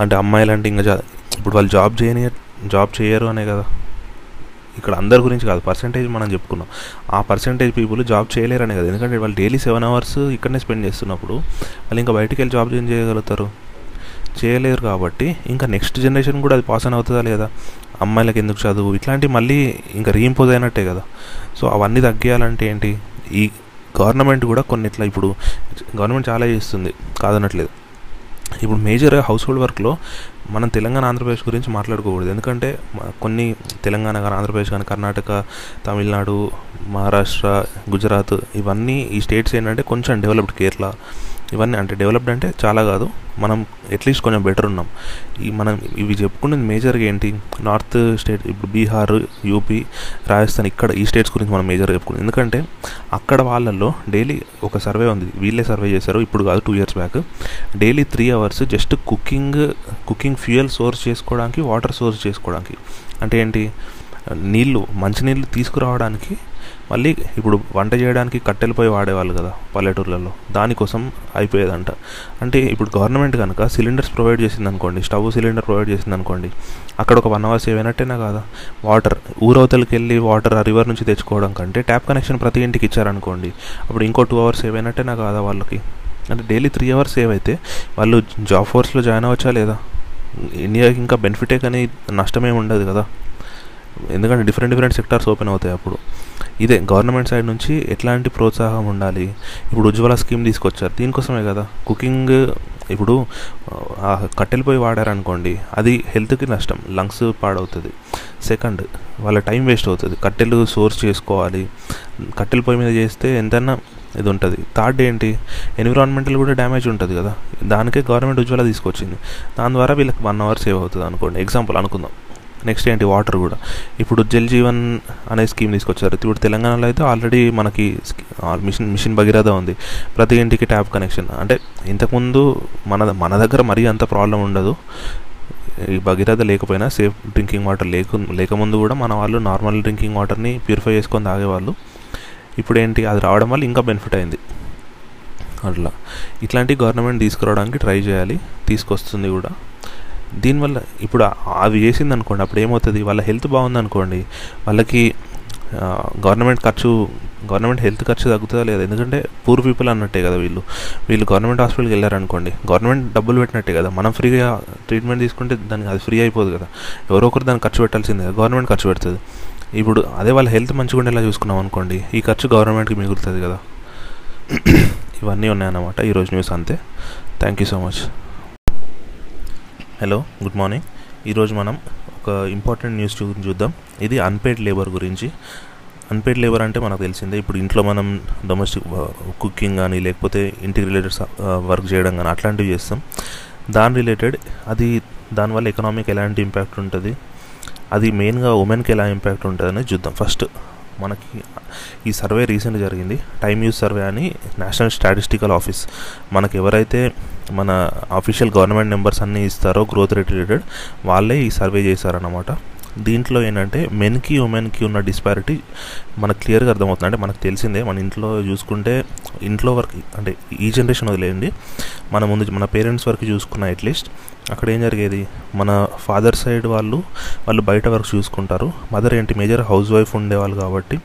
అంటే, అమ్మాయిలు అంటే ఇంకా ఇప్పుడు వాళ్ళు జాబ్ చేయరు అనే కదా. ఇక్కడ అందరి గురించి కాదు, పర్సెంటేజ్ మనం చెప్పుకున్నాం, ఆ పర్సెంటేజ్ పీపుల్ జాబ్ చేయలేరనే కదా. ఎందుకంటే వాళ్ళు డైలీ 7 hours ఇక్కడనే స్పెండ్ చేస్తున్నప్పుడు వాళ్ళు ఇంకా బయటికి వెళ్ళి జాబ్ చేయగలుగుతారు? చేయలేరు. కాబట్టి ఇంకా నెక్స్ట్ జనరేషన్ కూడా అది పాస్ ఆన్ అవుతుందా లేదా, అమ్మాయిలకు ఎందుకు చదువు ఇట్లాంటివి మళ్ళీ ఇంకా రీఇంపోజ్ అయినట్టే కదా. సో అవన్నీ తగ్గియాలంటే ఏంటి, ఈ గవర్నమెంట్ కూడా కొన్ని ఇట్లా, ఇప్పుడు గవర్నమెంట్ చాలా చేస్తుంది కాదనట్లేదు. ఇప్పుడు మేజర్ హౌస్ హోల్డ్ వర్క్లో మనం తెలంగాణ ఆంధ్రప్రదేశ్ గురించి మాట్లాడుకోకూడదు. ఎందుకంటే కొన్ని తెలంగాణ కానీ, ఆంధ్రప్రదేశ్ కానీ, కర్ణాటక, తమిళనాడు, మహారాష్ట్ర, గుజరాత్, ఇవన్నీ ఈ స్టేట్స్ ఏంటంటే కొంచెం డెవలప్డ్, కేరళ, ఇవన్నీ అంటే డెవలప్డ్ అంటే చాలా కాదు, మనం అట్లీస్ట్ కొంచెం బెటర్ ఉన్నాం. ఈ మనం ఇవి చెప్పుకునేది మేజర్గా ఏంటి, నార్త్ స్టేట్, ఇప్పుడు బీహార్, యూపీ, రాజస్థాన్, ఇక్కడ ఈ స్టేట్స్ గురించి మనం మేజర్గా చెప్పుకున్నాం. ఎందుకంటే అక్కడ వాళ్ళల్లో డైలీ ఒక సర్వే ఉంది, వీళ్ళే సర్వే చేశారు, ఇప్పుడు కాదు 2 years back, daily 3 hours just cooking fuel source చేసుకోవడానికి, వాటర్ సోర్స్ చేసుకోవడానికి, అంటే ఏంటి, నీళ్ళు, మంచినీళ్ళు తీసుకురావడానికి మళ్ళీ ఇప్పుడు వంట చేయడానికి కట్టెలపై వాడేవాళ్ళు కదా పల్లెటూర్లలో, దానికోసం అయిపోయేదంట. అంటే ఇప్పుడు గవర్నమెంట్ కనుక సిలిండర్స్ ప్రొవైడ్ చేసిందనుకోండి, స్టవ్ సిలిండర్ ప్రొవైడ్ చేసిందనుకోండి, అక్కడ ఒక 1 hour సేవ్ అయినట్టేనా కాదా? వాటర్ ఊరవతలకి వెళ్ళి వాటర్ ఆ రివర్ నుంచి తెచ్చుకోవడం కంటే ట్యాప్ కనెక్షన్ ప్రతి ఇంటికి ఇచ్చారనుకోండి, అప్పుడు ఇంకో 2 hours సేవ్ అయినట్టేనా కాదా వాళ్ళకి? అంటే డైలీ 3 hours సేవ్ అయితే వాళ్ళు జాబ్ ఫోర్స్లో జాయిన్ అవ్వచ్చా లేదా? ఇండియాకి ఇంకా బెనిఫిటే కానీ నష్టమేమి ఉండదు కదా, ఎందుకంటే డిఫరెంట్ డిఫరెంట్ సెక్టార్స్ ఓపెన్ అవుతాయి. అప్పుడు ఇదే గవర్నమెంట్ సైడ్ నుంచి ఎట్లాంటి ప్రోత్సాహం ఉండాలి. ఇప్పుడు ఉజ్వల స్కీమ్ తీసుకొచ్చారు, దీనికోసమే కదా. కుకింగ్ ఇప్పుడు కట్టెలిపోయి వాడారనుకోండి, అది హెల్త్కి నష్టం, లంగ్స్ పాడవుతుంది. సెకండ్ వాళ్ళ టైం వేస్ట్ అవుతుంది, కట్టెలు సోర్స్ చేసుకోవాలి, కట్టెల పొయ్యి మీద చేస్తే ఎంతైనా ఇది ఉంటుంది. థర్డ్ ఏంటి, ఎన్విరాన్మెంటల్ కూడా డ్యామేజ్ ఉంటుంది కదా, దానికే గవర్నమెంట్ ఉజ్వల తీసుకొచ్చింది. దాని ద్వారా వీళ్ళకి 1 hour సేవ్ అవుతుంది అనుకోండి, ఎగ్జాంపుల్ అనుకుందాం. నెక్స్ట్ ఏంటి, వాటర్ కూడా. ఇప్పుడు జల్ జీవన్ అనే స్కీమ్ తీసుకొచ్చారు. ఇప్పుడు తెలంగాణలో అయితే ఆల్రెడీ మనకి మిషన్ భగీరథ ఉంది, ప్రతి ఇంటికి ట్యాప్ కనెక్షన్. అంటే ఇంతకుముందు మన దగ్గర మరీ అంత ప్రాబ్లం ఉండదు, ఈ భగీరథ లేకపోయినా సేఫ్ డ్రింకింగ్ వాటర్ లేకముందు కూడా మన వాళ్ళు నార్మల్ డ్రింకింగ్ వాటర్ని ప్యూరిఫై చేసుకొని తాగేవాళ్ళు. ఇప్పుడు ఏంటి, అది రావడం వల్ల ఇంకా బెనిఫిట్ అయింది. అట్లా ఇట్లాంటివి గవర్నమెంట్ తీసుకురావడానికి ట్రై చేయాలి, తీసుకొస్తుంది కూడా. దీనివల్ల ఇప్పుడు అవి చేసింది అనుకోండి, అప్పుడు ఏమవుతుంది, వాళ్ళ హెల్త్ బాగుందనుకోండి, వాళ్ళకి గవర్నమెంట్ హెల్త్ ఖర్చు తగ్గుతుందా లేదా? ఎందుకంటే పూర్ పీపుల్ అన్నట్టే కదా వీళ్ళు గవర్నమెంట్ హాస్పిటల్కి వెళ్ళారనుకోండి, గవర్నమెంట్ డబ్బులు పెట్టినట్టే కదా. మనం ఫ్రీగా ట్రీట్మెంట్ తీసుకుంటే దానికి అది ఫ్రీ అయిపోదు కదా, ఎవరో ఒకరు దాన్ని ఖర్చు పెట్టాల్సిందే కదా, గవర్నమెంట్ ఖర్చు పెడుతుంది. ఇప్పుడు అదే వాళ్ళ హెల్త్ మంచిగా ఉండేలా చూసుకున్నాం అనుకోండి, ఈ ఖర్చు గవర్నమెంట్కి మిగులుతుంది కదా. ఇవన్నీ ఉన్నాయన్నమాట ఈరోజు న్యూస్, అంతే. Thank you so much. Hello, good morning. ఈరోజు మనం ఒక ఇంపార్టెంట్ న్యూస్ చూద్దాం. ఇది అన్పెయిడ్ లేబర్ గురించి. అన్పెయిడ్ లేబర్ అంటే మనకు తెలిసిందే. ఇప్పుడు ఇంట్లో మనం డొమెస్టిక్ కుకింగ్ కానీ లేకపోతే ఇంటికి రిలేటెడ్ వర్క్ చేయడం కానీ అట్లాంటివి చేస్తాం. దాని రిలేటెడ్ అది దానివల్ల ఎకనామీకి ఎలాంటి ఇంపాక్ట్ ఉంటుంది, అది మెయిన్గా ఉమెన్కి ఎలా ఇంపాక్ట్ ఉంటుంది అనేది చూద్దాం. ఫస్ట్ మనకి ఈ సర్వే రీసెంట్గా జరిగింది, టైమ్ యూజ్ సర్వే అని, నేషనల్ స్టాటిస్టికల్ ఆఫీస్. మనకు ఎవరైతే మన అఫీషియల్ గవర్నమెంట్ నెంబర్స్ అన్నీ ఇస్తారో గ్రోత్ రేట్ రిలేటెడ్, వాళ్ళే ఈ సర్వే చేశారన్నమాట. దీంట్లో ఏంటంటే మెన్కి ఉమెన్కి ఉన్న డిస్పారిటీ మనకు క్లియర్గా అర్థమవుతుంది. అంటే మనకు తెలిసిందే, మన ఇంట్లో చూసుకుంటే ఇంట్లో వర్క్ అంటే ఈ జనరేషన్ వదిలేయండి, మన ముందు మన పేరెంట్స్ వరకు చూసుకున్న అట్లీస్ట్ అక్కడ ఏం జరిగేది, మన ఫాదర్ సైడ్ వాళ్ళు బయట వర్క్ చూసుకుంటారు. మదర్ ఏంటి మేజర్ హౌస్ వైఫ్ ఉండేవాళ్ళు కాబట్టి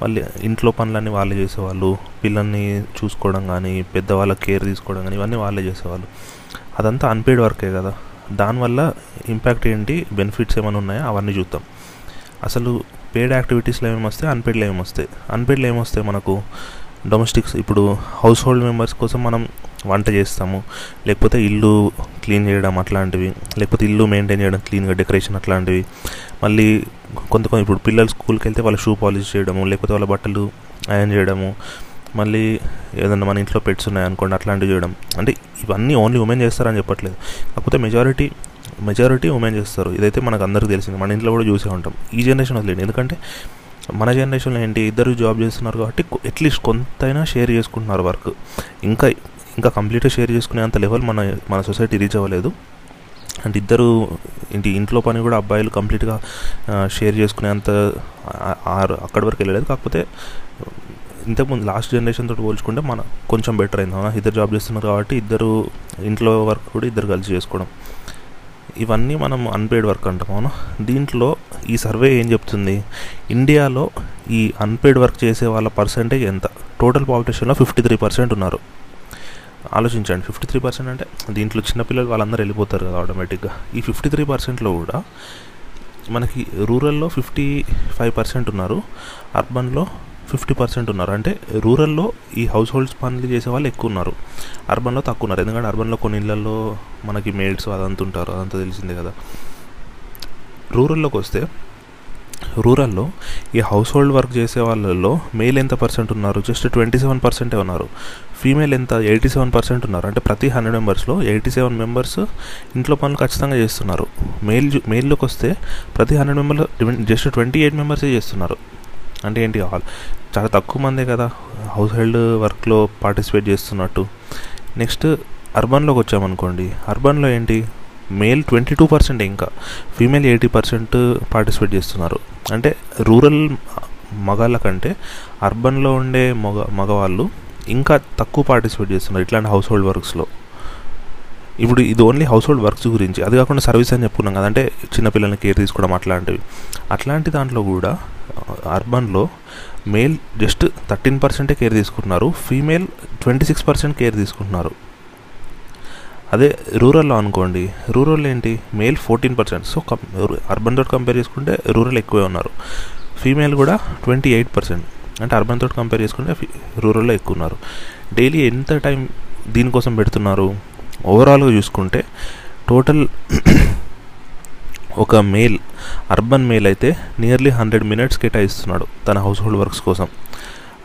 వాళ్ళు ఇంట్లో పనులన్నీ వాళ్ళే చేసేవాళ్ళు, పిల్లల్ని చూసుకోవడం కానీ పెద్దవాళ్ళ కేర్ తీసుకోవడం కానీ ఇవన్నీ వాళ్ళే చేసేవాళ్ళు. అదంతా అన్పెయిడ్ వర్కే కదా. దానివల్ల ఇంపాక్ట్ ఏంటి, బెనిఫిట్స్ ఏమైనా ఉన్నాయో అవన్నీ చూద్దాం. అసలు పెయిడ్ యాక్టివిటీస్లో ఏమేమి వస్తాయి, అన్పెయిడ్లో ఏమి వస్తాయి. అన్పెయిడ్లో ఏమొస్తాయి మనకు, డొమెస్టిక్స్. ఇప్పుడు హౌస్ హోల్డ్ మెంబర్స్ కోసం మనం వంట చేస్తాము, లేకపోతే ఇల్లు క్లీన్ చేయడం అట్లాంటివి, లేకపోతే ఇల్లు మెయింటైన్ చేయడం క్లీన్గా, డెకరేషన్ అట్లాంటివి. మళ్ళీ కొంత ఇప్పుడు పిల్లలు స్కూల్కి వెళ్తే వాళ్ళ షూ పాలిష్ చేయడము, లేకపోతే వాళ్ళ బట్టలు ఐరన్ చేయడము, మళ్ళీ ఏదన్నా మన ఇంట్లో పెట్స్ ఉన్నాయనుకోండి అట్లాంటివి చేయడం. అంటే ఇవన్నీ ఓన్లీ ఉమెన్ చేస్తారని చెప్పట్లేదు, కాకపోతే మెజారిటీ ఉమెన్ చేస్తారు. ఇదైతే మనకు అందరికీ తెలిసింది, మన ఇంట్లో కూడా చూసే ఉంటాం. ఈ జనరేషన్ వదిలేండి, ఎందుకంటే మన జనరేషన్లో ఏంటి ఇద్దరు జాబ్ చేస్తున్నారు కాబట్టి అట్లీస్ట్ కొంతైనా షేర్ చేసుకుంటున్నారు వర్క్. ఇంకా కంప్లీట్గా షేర్ చేసుకునే అంత లెవెల్ మన సొసైటీ రీచ్ అవ్వలేదు. అంటే ఇద్దరు ఇంట్లో పని కూడా అబ్బాయిలు కంప్లీట్గా షేర్ చేసుకునేంత అక్కడి వరకు వెళ్ళలేదు. కాకపోతే ఇంతకుముందు లాస్ట్ జనరేషన్ తోటి పోల్చుకుంటే మన కొంచెం బెటర్ అయింది. ఇద్దరు జాబ్ చేస్తున్నారు కాబట్టి ఇద్దరు ఇంట్లో వర్క్ కూడా ఇద్దరు కలిసి చేసుకోవడం, ఇవన్నీ మనం అన్పెయిడ్ వర్క్ అంటాం. దీంట్లో ఈ సర్వే ఏం చెప్తుంది, ఇండియాలో ఈ అన్పెయిడ్ వర్క్ చేసే వాళ్ళ పర్సెంటేజ్ ఎంత, టోటల్ పాపులేషన్లో 53% ఉన్నారు. ఆలోచించండి, 53% అంటే దీంట్లో చిన్నపిల్లలు వాళ్ళందరూ వెళ్ళిపోతారు కదా ఆటోమేటిక్గా. ఈ 53%లో కూడా మనకి రూరల్లో 55% ఉన్నారు, అర్బన్లో 50% ఉన్నారు. అంటే రూరల్లో ఈ హౌస్ హోల్డ్స్ పనులు చేసే వాళ్ళు ఎక్కువ ఉన్నారు, అర్బన్లో తక్కువ ఉన్నారు. ఎందుకంటే అర్బన్లో కొన్ని ఇళ్లలో మనకి మేడ్స్ అదంతా ఉంటారు, అదంతా తెలిసిందే కదా. రూరల్లోకి వస్తే, రూరల్లో ఈ హౌస్ హోల్డ్ వర్క్ చేసే వాళ్ళల్లో మేల్ ఎంత పర్సెంట్ ఉన్నారు, జస్ట్ 27% ఉన్నారు. ఫీమేల్ ఎంత, 87% ఉన్నారు. అంటే ప్రతి 100 మెంబర్స్లో 87 మెంబర్స్ ఇంట్లో పనులు ఖచ్చితంగా చేస్తున్నారు. మేల్లోకి వస్తే ప్రతి 100 మెంబర్లో జస్ట్ 28 మెంబర్సే చేస్తున్నారు. అంటే ఏంటి, చాలా తక్కువ మందే కదా హౌస్ హోల్డ్ వర్క్లో పార్టిసిపేట్ చేస్తున్నట్టు. నెక్స్ట్ అర్బన్లోకి వచ్చామనుకోండి, అర్బన్లో ఏంటి మేల్ 22%, ఇంకా ఫీమేల్ 80% పార్టిసిపేట్ చేస్తున్నారు. అంటే రూరల్ మగాళ్ళ కంటే అర్బన్లో ఉండే మగవాళ్ళు ఇంకా తక్కువ పార్టిసిపేట్ చేస్తున్నారు ఇట్లాంటి హౌస్ హోల్డ్ వర్క్స్లో. ఇప్పుడు ఇది ఓన్లీ హౌస్ హోల్డ్ వర్క్స్ గురించి, అది కాకుండా సర్వీస్ అని చెప్పుకున్నాం కదా, అంటే చిన్నపిల్లల్ని కేర్ తీసుకోవడం అట్లాంటివి. అట్లాంటి దాంట్లో కూడా అర్బన్లో మేల్ జస్ట్ 13% కేర్ తీసుకుంటున్నారు, ఫీమేల్ 26% కేర్ తీసుకుంటున్నారు. అదే రూరల్లో అనుకోండి, రూరల్ ఏంటి మేల్ 14%, సో అర్బన్ తోటి కంపేర్ చేసుకుంటే రూరల్ ఎక్కువే ఉన్నారు. ఫీమేల్ కూడా 28%, అంటే అర్బన్ తోటి కంపేర్ చేసుకుంటే రూరల్లో ఎక్కువ ఉన్నారు. డైలీ ఎంత టైం దీనికోసం పెడుతున్నారు ఓవరాల్గా చూసుకుంటే, టోటల్ ఒక మేల్ అర్బన్ మేల్ అయితే నియర్లీ 100 minutes కేటాయిస్తున్నాడు తన హౌస్ హోల్డ్ వర్క్స్ కోసం.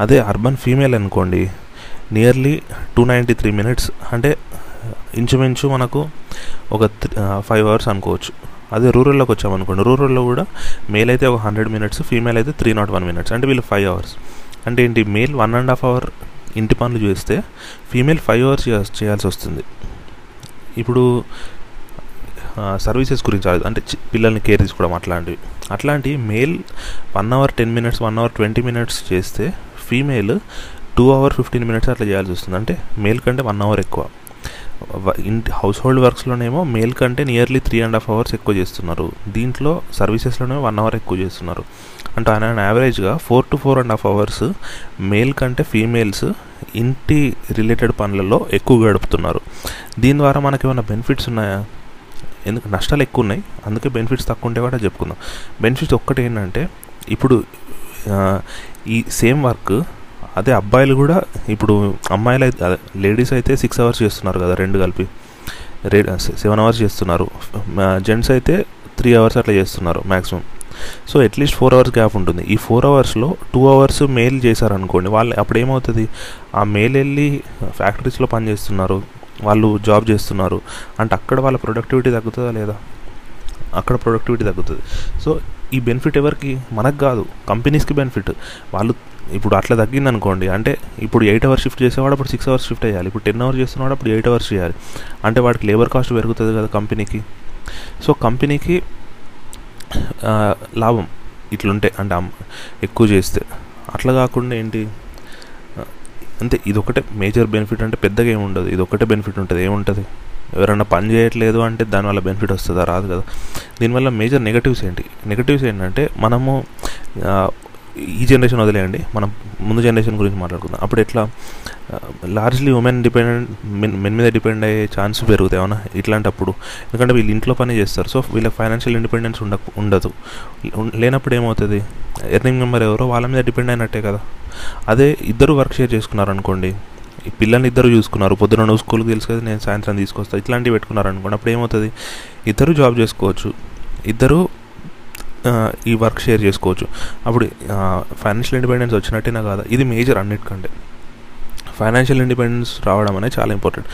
అదే అర్బన్ ఫీమేల్ అనుకోండి నియర్లీ 293 minutes, అంటే ఇంచుమించు మనకు ఒక 5 hours అనుకోవచ్చు. అదే రూరల్లోకి వచ్చామనుకోండి, రూరల్లో కూడా మేల్ అయితే ఒక 100 minutes, ఫీమేల్ అయితే 301 minutes, అంటే వీళ్ళు 5 hours. అంటే ఏంటి, మేల్ 1.5 hours ఇంటి పనులు చేస్తే ఫీమేల్ 5 hours చేయాల్సి వస్తుంది. ఇప్పుడు సర్వీసెస్ గురించి, అంటే పిల్లల్ని కేర్ తీసుకోవడం అట్లాంటివి, అట్లాంటివి male 1 hour 10 minutes, 1 hour 20 minutes చేస్తే ఫీమేల్ 2 hours 15 minutes అట్లా చేయాల్సి వస్తుంది. అంటే మేల్ కంటే 1 hour ఎక్కువ. ఇంటి హౌస్ హోల్డ్ వర్క్స్లోనేమో మేల్ కంటే నియర్లీ 3.5 hours ఎక్కువ చేస్తున్నారు, దీంట్లో సర్వీసెస్లోనే 1 hour ఎక్కువ చేస్తున్నారు. అంటే ఆయన యావరేజ్గా 4 to 4.5 hours మేల్ కంటే ఫీమేల్స్ ఇంటి రిలేటెడ్ పనులలో ఎక్కువ గడుపుతున్నారు. దీని ద్వారా మనకి ఏమైనా బెనిఫిట్స్ ఉన్నాయా? ఎందుకు నష్టాలు ఎక్కువ ఉన్నాయి, అందుకే బెనిఫిట్స్ తక్కువ ఉంటే కూడా చెప్పుకుందాం. బెనిఫిట్స్ ఒక్కటి ఏంటంటే, ఇప్పుడు ఈ సేమ్ వర్క్ అదే అబ్బాయిలు కూడా, ఇప్పుడు అమ్మాయిలు అయితే అదే లేడీస్ అయితే 6 hours చేస్తున్నారు కదా, 2 కలిపి 7 hours చేస్తున్నారు. జెంట్స్ అయితే 3 hours అట్లా చేస్తున్నారు maximum. So at least 4 hours gap ఉంటుంది. ఈ 4 hours లో 2 hours మేల్ చేశారనుకోండి, వాళ్ళు అప్పుడు ఏమవుతుంది, ఆ మేల్ వెళ్ళి ఫ్యాక్టరీస్లో పనిచేస్తున్నారు, వాళ్ళు జాబ్ చేస్తున్నారు, అంటే అక్కడ వాళ్ళ ప్రొడక్టివిటీ తగ్గుతుందా లేదా? అక్కడ ప్రొడక్టివిటీ తగ్గుతుంది. సో ఈ బెనిఫిట్ ఎవరికి? మనకు కాదు, కంపెనీస్కి బెనిఫిట్. వాళ్ళు ఇప్పుడు అట్లా తగ్గిందనుకోండి, అంటే ఇప్పుడు 8 hours షిఫ్ట్ చేసేవాడు అప్పుడు 6 hours షిఫ్ట్ చేయాలి, ఇప్పుడు 10 hours చేస్తున్నవాడు అప్పుడు 8 hours చేయాలి, అంటే వాడికి లేబర్ కాస్ట్ పెరుగుతుంది కదా కంపెనీకి. సో కంపెనీకి లాభం ఇట్లుంటే, అంటే ఎక్కువ చేస్తే. అట్లా కాకుండా ఏంటి అంతే, ఇదొకటే మేజర్ బెనిఫిట్, అంటే పెద్దగా ఏమి ఉండదు, ఇదొకటే బెనిఫిట్ ఉంటుంది. ఏముంటుంది, ఎవరైనా పని చేయట్లేదు అంటే దానివల్ల బెనిఫిట్ వస్తుందా? రాదు కదా. దీనివల్ల మేజర్ నెగటివ్స్ ఏంటి? నెగటివ్స్ ఏంటంటే, మనము ఈ జనరేషన్ వదిలేయండి, మనం ముందు జనరేషన్ గురించి మాట్లాడుకుందాం. అప్పుడు ఎట్లా లార్జ్లీ ఉమెన్ డిపెండెంట్, మెన్ మీద డిపెండ్ అయ్యే ఛాన్స్ పెరుగుతాయి అవునా ఇట్లాంటప్పుడు, ఎందుకంటే వీళ్ళు ఇంట్లో పని చేస్తారు. సో వీళ్ళకి ఫైనాన్షియల్ ఇండిపెండెన్స్ ఉండదు. లేనప్పుడు ఏమవుతుంది, ఎర్నింగ్ మెంబర్ ఎవరో వాళ్ళ మీద డిపెండ్ అయినట్టే కదా. అదే ఇద్దరు వర్క్ షేర్ చేసుకున్నారనుకోండి, ఈ పిల్లల్ని ఇద్దరు చూసుకున్నారు, పొద్దున నువ్వు స్కూల్కి తెలుసుకొని నేను సాయంత్రం తీసుకొస్తాను ఇట్లాంటివి పెట్టుకున్నారనుకోండి, అప్పుడు ఏమవుతుంది, ఇద్దరు జాబ్ చేసుకోవచ్చు, ఇద్దరు ఈ వర్క్ షేర్ చేసుకోవచ్చు. అప్పుడు ఫైనాన్షియల్ ఇండిపెండెన్స్ వచ్చినట్టేనా కదా. ఇది మేజర్ అన్నిటికంటే, ఫైనాన్షియల్ ఇండిపెండెన్స్ రావడం అనేది చాలా ఇంపార్టెంట్.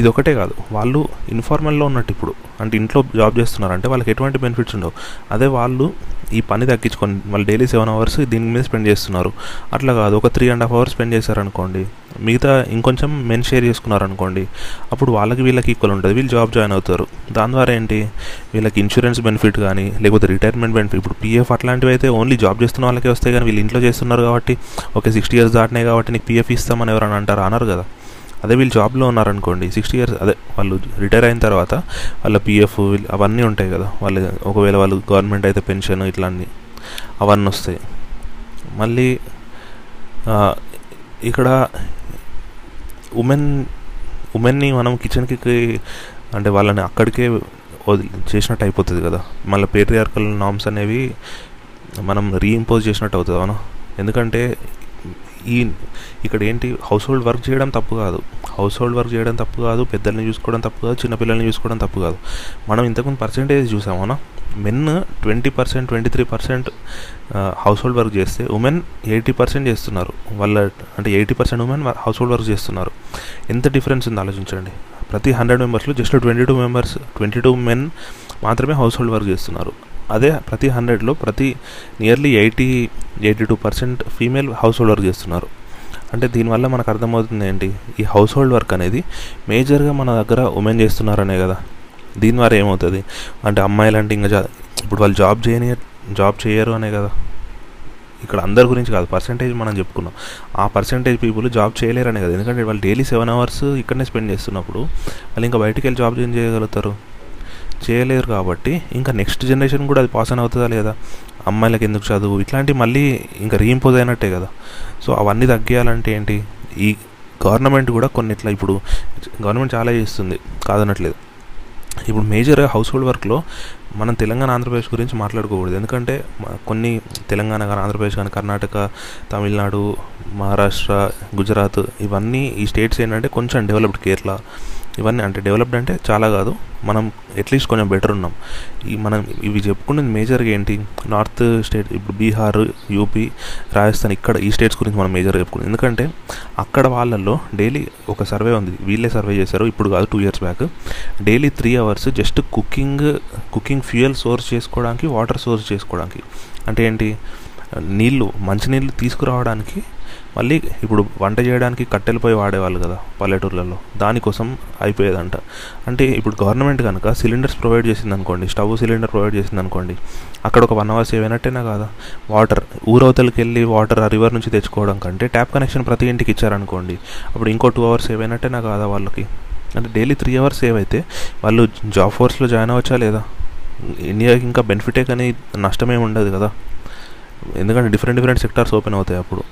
ఇది ఒకటే కాదు, వాళ్ళు ఇన్ఫార్మల్లో ఉన్నట్టు ఇప్పుడు, అంటే ఇంట్లో జాబ్ చేస్తున్నారంటే వాళ్ళకి ఎటువంటి బెనిఫిట్స్ ఉండవు. అదే వాళ్ళు ఈ పని తగ్గించుకొని వాళ్ళు డైలీ 7 hours దీని మీద స్పెండ్ చేస్తున్నారు, అట్లా కాదు ఒక 3.5 hours స్పెండ్ చేశారనుకోండి, మిగతా ఇంకొంచెం మెన్ షేర్ చేసుకున్నారనుకోండి, అప్పుడు వాళ్ళకి వీళ్ళకి ఈక్వల్ ఉంటుంది, వీళ్ళు జాబ్ జాయిన్ అవుతారు. దాని ద్వారా ఏంటి, వీళ్ళకి ఇన్సూరెన్స్ బెనిఫిట్ కానీ లేకపోతే రిటైర్మెంట్ బెనిఫిట్, ఇప్పుడు పీఎఫ్ అట్లాంటివి అయితే ఓన్లీ జాబ్ చేస్తున్న వాళ్ళకే వస్తాయి, కానీ వీళ్ళు ఇంట్లో చేస్తున్నారు కాబట్టి ఓకే 60 years దాటినాయి కాబట్టి నీకు పీఎఫ్ ఇస్తామని ఎవరైనా అంటారు? అనరు కదా. అదే వీళ్ళు జాబ్లో ఉన్నారనుకోండి 60 years, అదే వాళ్ళు రిటైర్ అయిన తర్వాత వాళ్ళ పీఎఫ్ అవన్నీ ఉంటాయి కదా, వాళ్ళు ఒకవేళ వాళ్ళు గవర్నమెంట్ అయితే పెన్షన్ ఇట్లాంటి అవన్నీ వస్తాయి. మళ్ళీ ఇక్కడ ఉమెన్ని మనం కిచెన్కి, అంటే వాళ్ళని అక్కడికే చేసినట్టు అయిపోతుంది కదా, మళ్ళీ పేట్రియార్కల్ నామ్స్ అనేవి మనం రీఇంపోజ్ చేసినట్టు అవుతుంది అవునా. ఎందుకంటే ఇక్కడ ఏంటి, హౌస్ హోల్డ్ వర్క్ చేయడం తప్పు కాదు, హౌస్ హోల్డ్ వర్క్ చేయడం తప్పు కాదు, పెద్దల్ని చూసుకోవడం తప్పు కాదు, చిన్నపిల్లల్ని చూసుకోవడం తప్పు కాదు. మనం ఇంతకుముందు పర్సెంటేజ్ చూసామోనా, మెన్ 20%, 23% హౌస్ హోల్డ్ వర్క్ చేస్తే ఉమెన్ 80% చేస్తున్నారు, వాళ్ళ అంటే 80% ఉమెన్ హౌస్ హోల్డ్ వర్క్ చేస్తున్నారు. ఎంత డిఫరెన్స్ ఉందో ఆలోచించండి. ప్రతి 100 members జస్ట్ 22 members, 22 men మాత్రమే హౌస్ హోల్డ్ వర్క్ చేస్తున్నారు. అదే ప్రతి 100లో ప్రతి nearly 82% female household work చేస్తున్నారు. అంటే దీనివల్ల మనకు అర్థమవుతుంది ఏంటి, ఈ హౌస్ హోల్డ్ వర్క్ అనేది మేజర్గా మన దగ్గర ఉమెన్ చేస్తున్నారనే కదా. దీని ద్వారా ఏమవుతుంది అంటే, అమ్మాయిలంటే ఇంకా ఇప్పుడు వాళ్ళు జాబ్ చేయరు అనే కదా, ఇక్కడ అందరి గురించి కాదు, పర్సెంటేజ్ మనం చెప్పుకున్నాం. ఆ పర్సెంటేజ్ పీపుల్ జాబ్ చేయలేరనే కదా, ఎందుకంటే వాళ్ళు డైలీ 7 hours ఇక్కడనే స్పెండ్ చేస్తున్నప్పుడు వాళ్ళు ఇంకా బయటికి వెళ్ళి జాబ్ ఏం చేయగలుగుతారు, చేయలేరు. కాబట్టి ఇంకా నెక్స్ట్ జనరేషన్ కూడా అది పాస్ ఆన్ అవుతుందా లేదా, అమ్మాయిలకు ఎందుకు చదువు ఇట్లాంటివి మళ్ళీ ఇంకా రీఇంపోజ్ అయినట్టే కదా. సో అవన్నీ తగ్గియాలంటే ఏంటి, ఈ గవర్నమెంట్ కూడా కొన్ని ఇట్లా, ఇప్పుడు గవర్నమెంట్ చాలా చేస్తుంది కాదనట్లేదు. ఇప్పుడు మేజర్ హౌస్ హోల్డ్ వర్క్లో మనం తెలంగాణ ఆంధ్రప్రదేశ్ గురించి మాట్లాడుకోకూడదు, ఎందుకంటే కొన్ని తెలంగాణ కానీ ఆంధ్రప్రదేశ్ కానీ కర్ణాటక, తమిళనాడు, మహారాష్ట్ర, గుజరాత్ ఇవన్నీ ఈ స్టేట్స్ ఏంటంటే కొంచెం డెవలప్డ్, కేరళ ఇవన్నీ అంటే డెవలప్డ్ అంటే చాలా కాదు, మనం అట్లీస్ట్ కొంచెం బెటర్ ఉన్నాం. ఈ మనం ఇవి చెప్పుకునేది మేజర్గా ఏంటి, నార్త్ స్టేట్, ఇప్పుడు బీహార్, యూపీ, రాజస్థాన్, ఇక్కడ ఈ స్టేట్స్ గురించి మనం మేజర్గా చెప్పుకున్నాం. ఎందుకంటే అక్కడ వాళ్ళల్లో డైలీ ఒక సర్వే ఉంది, వీళ్ళే సర్వే చేశారు, ఇప్పుడు కాదు 2 years back. Daily 3 hours just cooking fuel source చేసుకోవడానికి, వాటర్ సోర్స్ చేసుకోవడానికి, అంటే ఏంటి నీళ్ళు, మంచినీళ్ళు తీసుకురావడానికి, మళ్ళీ ఇప్పుడు వంట చేయడానికి కట్టెలపై వాడేవాళ్ళు కదా పల్లెటూర్లలో, దానికోసం అయిపోయేదంట. అంటే ఇప్పుడు గవర్నమెంట్ కనుక సిలిండర్స్ ప్రొవైడ్ చేసింది అనుకోండి, స్టవ్ సిలిండర్ ప్రొవైడ్ చేసింది అనుకోండి, అక్కడ ఒక 1 hour సేవ్ అయినట్టేనా కదా. వాటర్ ఊరవతలకి వెళ్ళి వాటర్ ఆ రివర్ నుంచి తెచ్చుకోవడం కంటే ట్యాప్ కనెక్షన్ ప్రతి ఇంటికి ఇచ్చారనుకోండి, అప్పుడు ఇంకో 2 hours సేవ్ అయినట్టేనా కదా వాళ్ళకి. అంటే డైలీ 3 hours సేవ్ అయితే వాళ్ళు జాబ్ ఫోర్స్లో జాయిన్ అవ్వచ్చా లేదా, ఇండియాకి ఇంకా బెనిఫిటే కానీ నష్టమేమి ఉండదు కదా, ఎందుకంటే డిఫరెంట్ సెక్టార్స్ ఓపెన్ అవుతాయి. అప్పుడు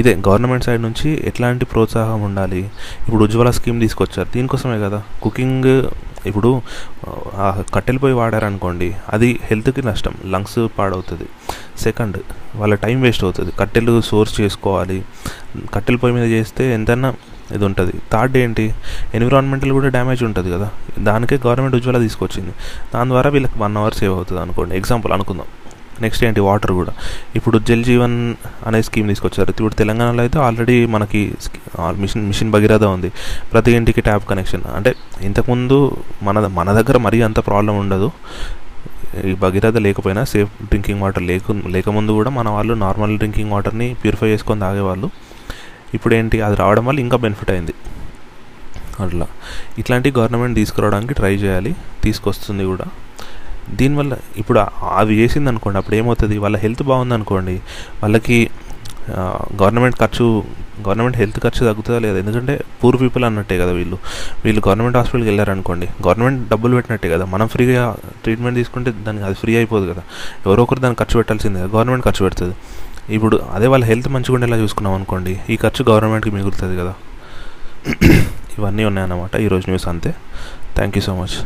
ఇదే గవర్నమెంట్ సైడ్ నుంచి ఎట్లాంటి ప్రోత్సాహం ఉండాలి. ఇప్పుడు ఉజ్వల స్కీమ్ తీసుకొచ్చారు, దీనికోసమే కదా. కుకింగ్ ఇప్పుడు కట్టెలిపోయి వాడారనుకోండి, అది హెల్త్కి నష్టం, లంగ్స్ పాడవుతుంది. సెకండ్ వాళ్ళ టైం వేస్ట్ అవుతుంది, కట్టెలు సోర్స్ చేసుకోవాలి, కట్టెల పొయ్యి మీద చేస్తే ఎంతైనా ఇది ఉంటుంది. థర్డ్ ఏంటి, ఎన్విరాన్మెంటల్ కూడా డ్యామేజ్ ఉంటుంది కదా, దానికే గవర్నమెంట్ ఉజ్వల తీసుకొచ్చింది, దాని ద్వారా వీళ్ళకి 1 hour సేవ్ అవుతుంది అనుకోండి, ఎగ్జాంపుల్ అనుకుందాం. నెక్స్ట్ ఏంటి, వాటర్ కూడా ఇప్పుడు జల్ జీవన్ అనే స్కీమ్ తీసుకొచ్చారు. ఇప్పుడు తెలంగాణలో అయితే ఆల్రెడీ మనకి మిషన్ భగీరథ ఉంది, ప్రతి ఇంటికి ట్యాప్ కనెక్షన్. అంటే ఇంతకుముందు మన దగ్గర మరీ అంత ప్రాబ్లం ఉండదు, ఈ భగీరథ లేకపోయినా సేఫ్ డ్రింకింగ్ వాటర్ లేకముందు కూడా మన వాళ్ళు నార్మల్ డ్రింకింగ్ వాటర్ని ప్యూరిఫై చేసుకొని తాగేవాళ్ళు. ఇప్పుడు ఏంటి, అది రావడం వల్ల ఇంకా బెనిఫిట్ అయింది. అట్లా ఇట్లాంటి గవర్నమెంట్ తీసుకురావడానికి ట్రై చేయాలి, తీసుకొస్తుంది కూడా. దీనివల్ల ఇప్పుడు అవి చేసింది అనుకోండి, అప్పుడు ఏమవుతుంది, వాళ్ళ హెల్త్ బాగుందనుకోండి, వాళ్ళకి గవర్నమెంట్ హెల్త్ ఖర్చు తగ్గుతుందా లేదా, ఎందుకంటే పూర్ పీపుల్ అన్నట్టే కదా వీళ్ళు గవర్నమెంట్ హాస్పిటల్కి వెళ్ళారనుకోండి, గవర్నమెంట్ డబ్బులు పెట్టినట్టే కదా. మనం ఫ్రీగా ట్రీట్మెంట్ తీసుకుంటే దానికి అది ఫ్రీ అయిపోదు కదా, ఎవరో ఒకరు దాన్ని ఖర్చు పెట్టాల్సిందే, గవర్నమెంట్ ఖర్చు పెడుతుంది. ఇప్పుడు అదే వాళ్ళ హెల్త్ మంచిగా ఉండేలా చూసుకున్నాం అనుకోండి, ఈ ఖర్చు గవర్నమెంట్కి మిగులుతుంది కదా. ఇవన్నీ ఉన్నాయన్నమాట ఈరోజు న్యూస్, అంతే. Thank you so much.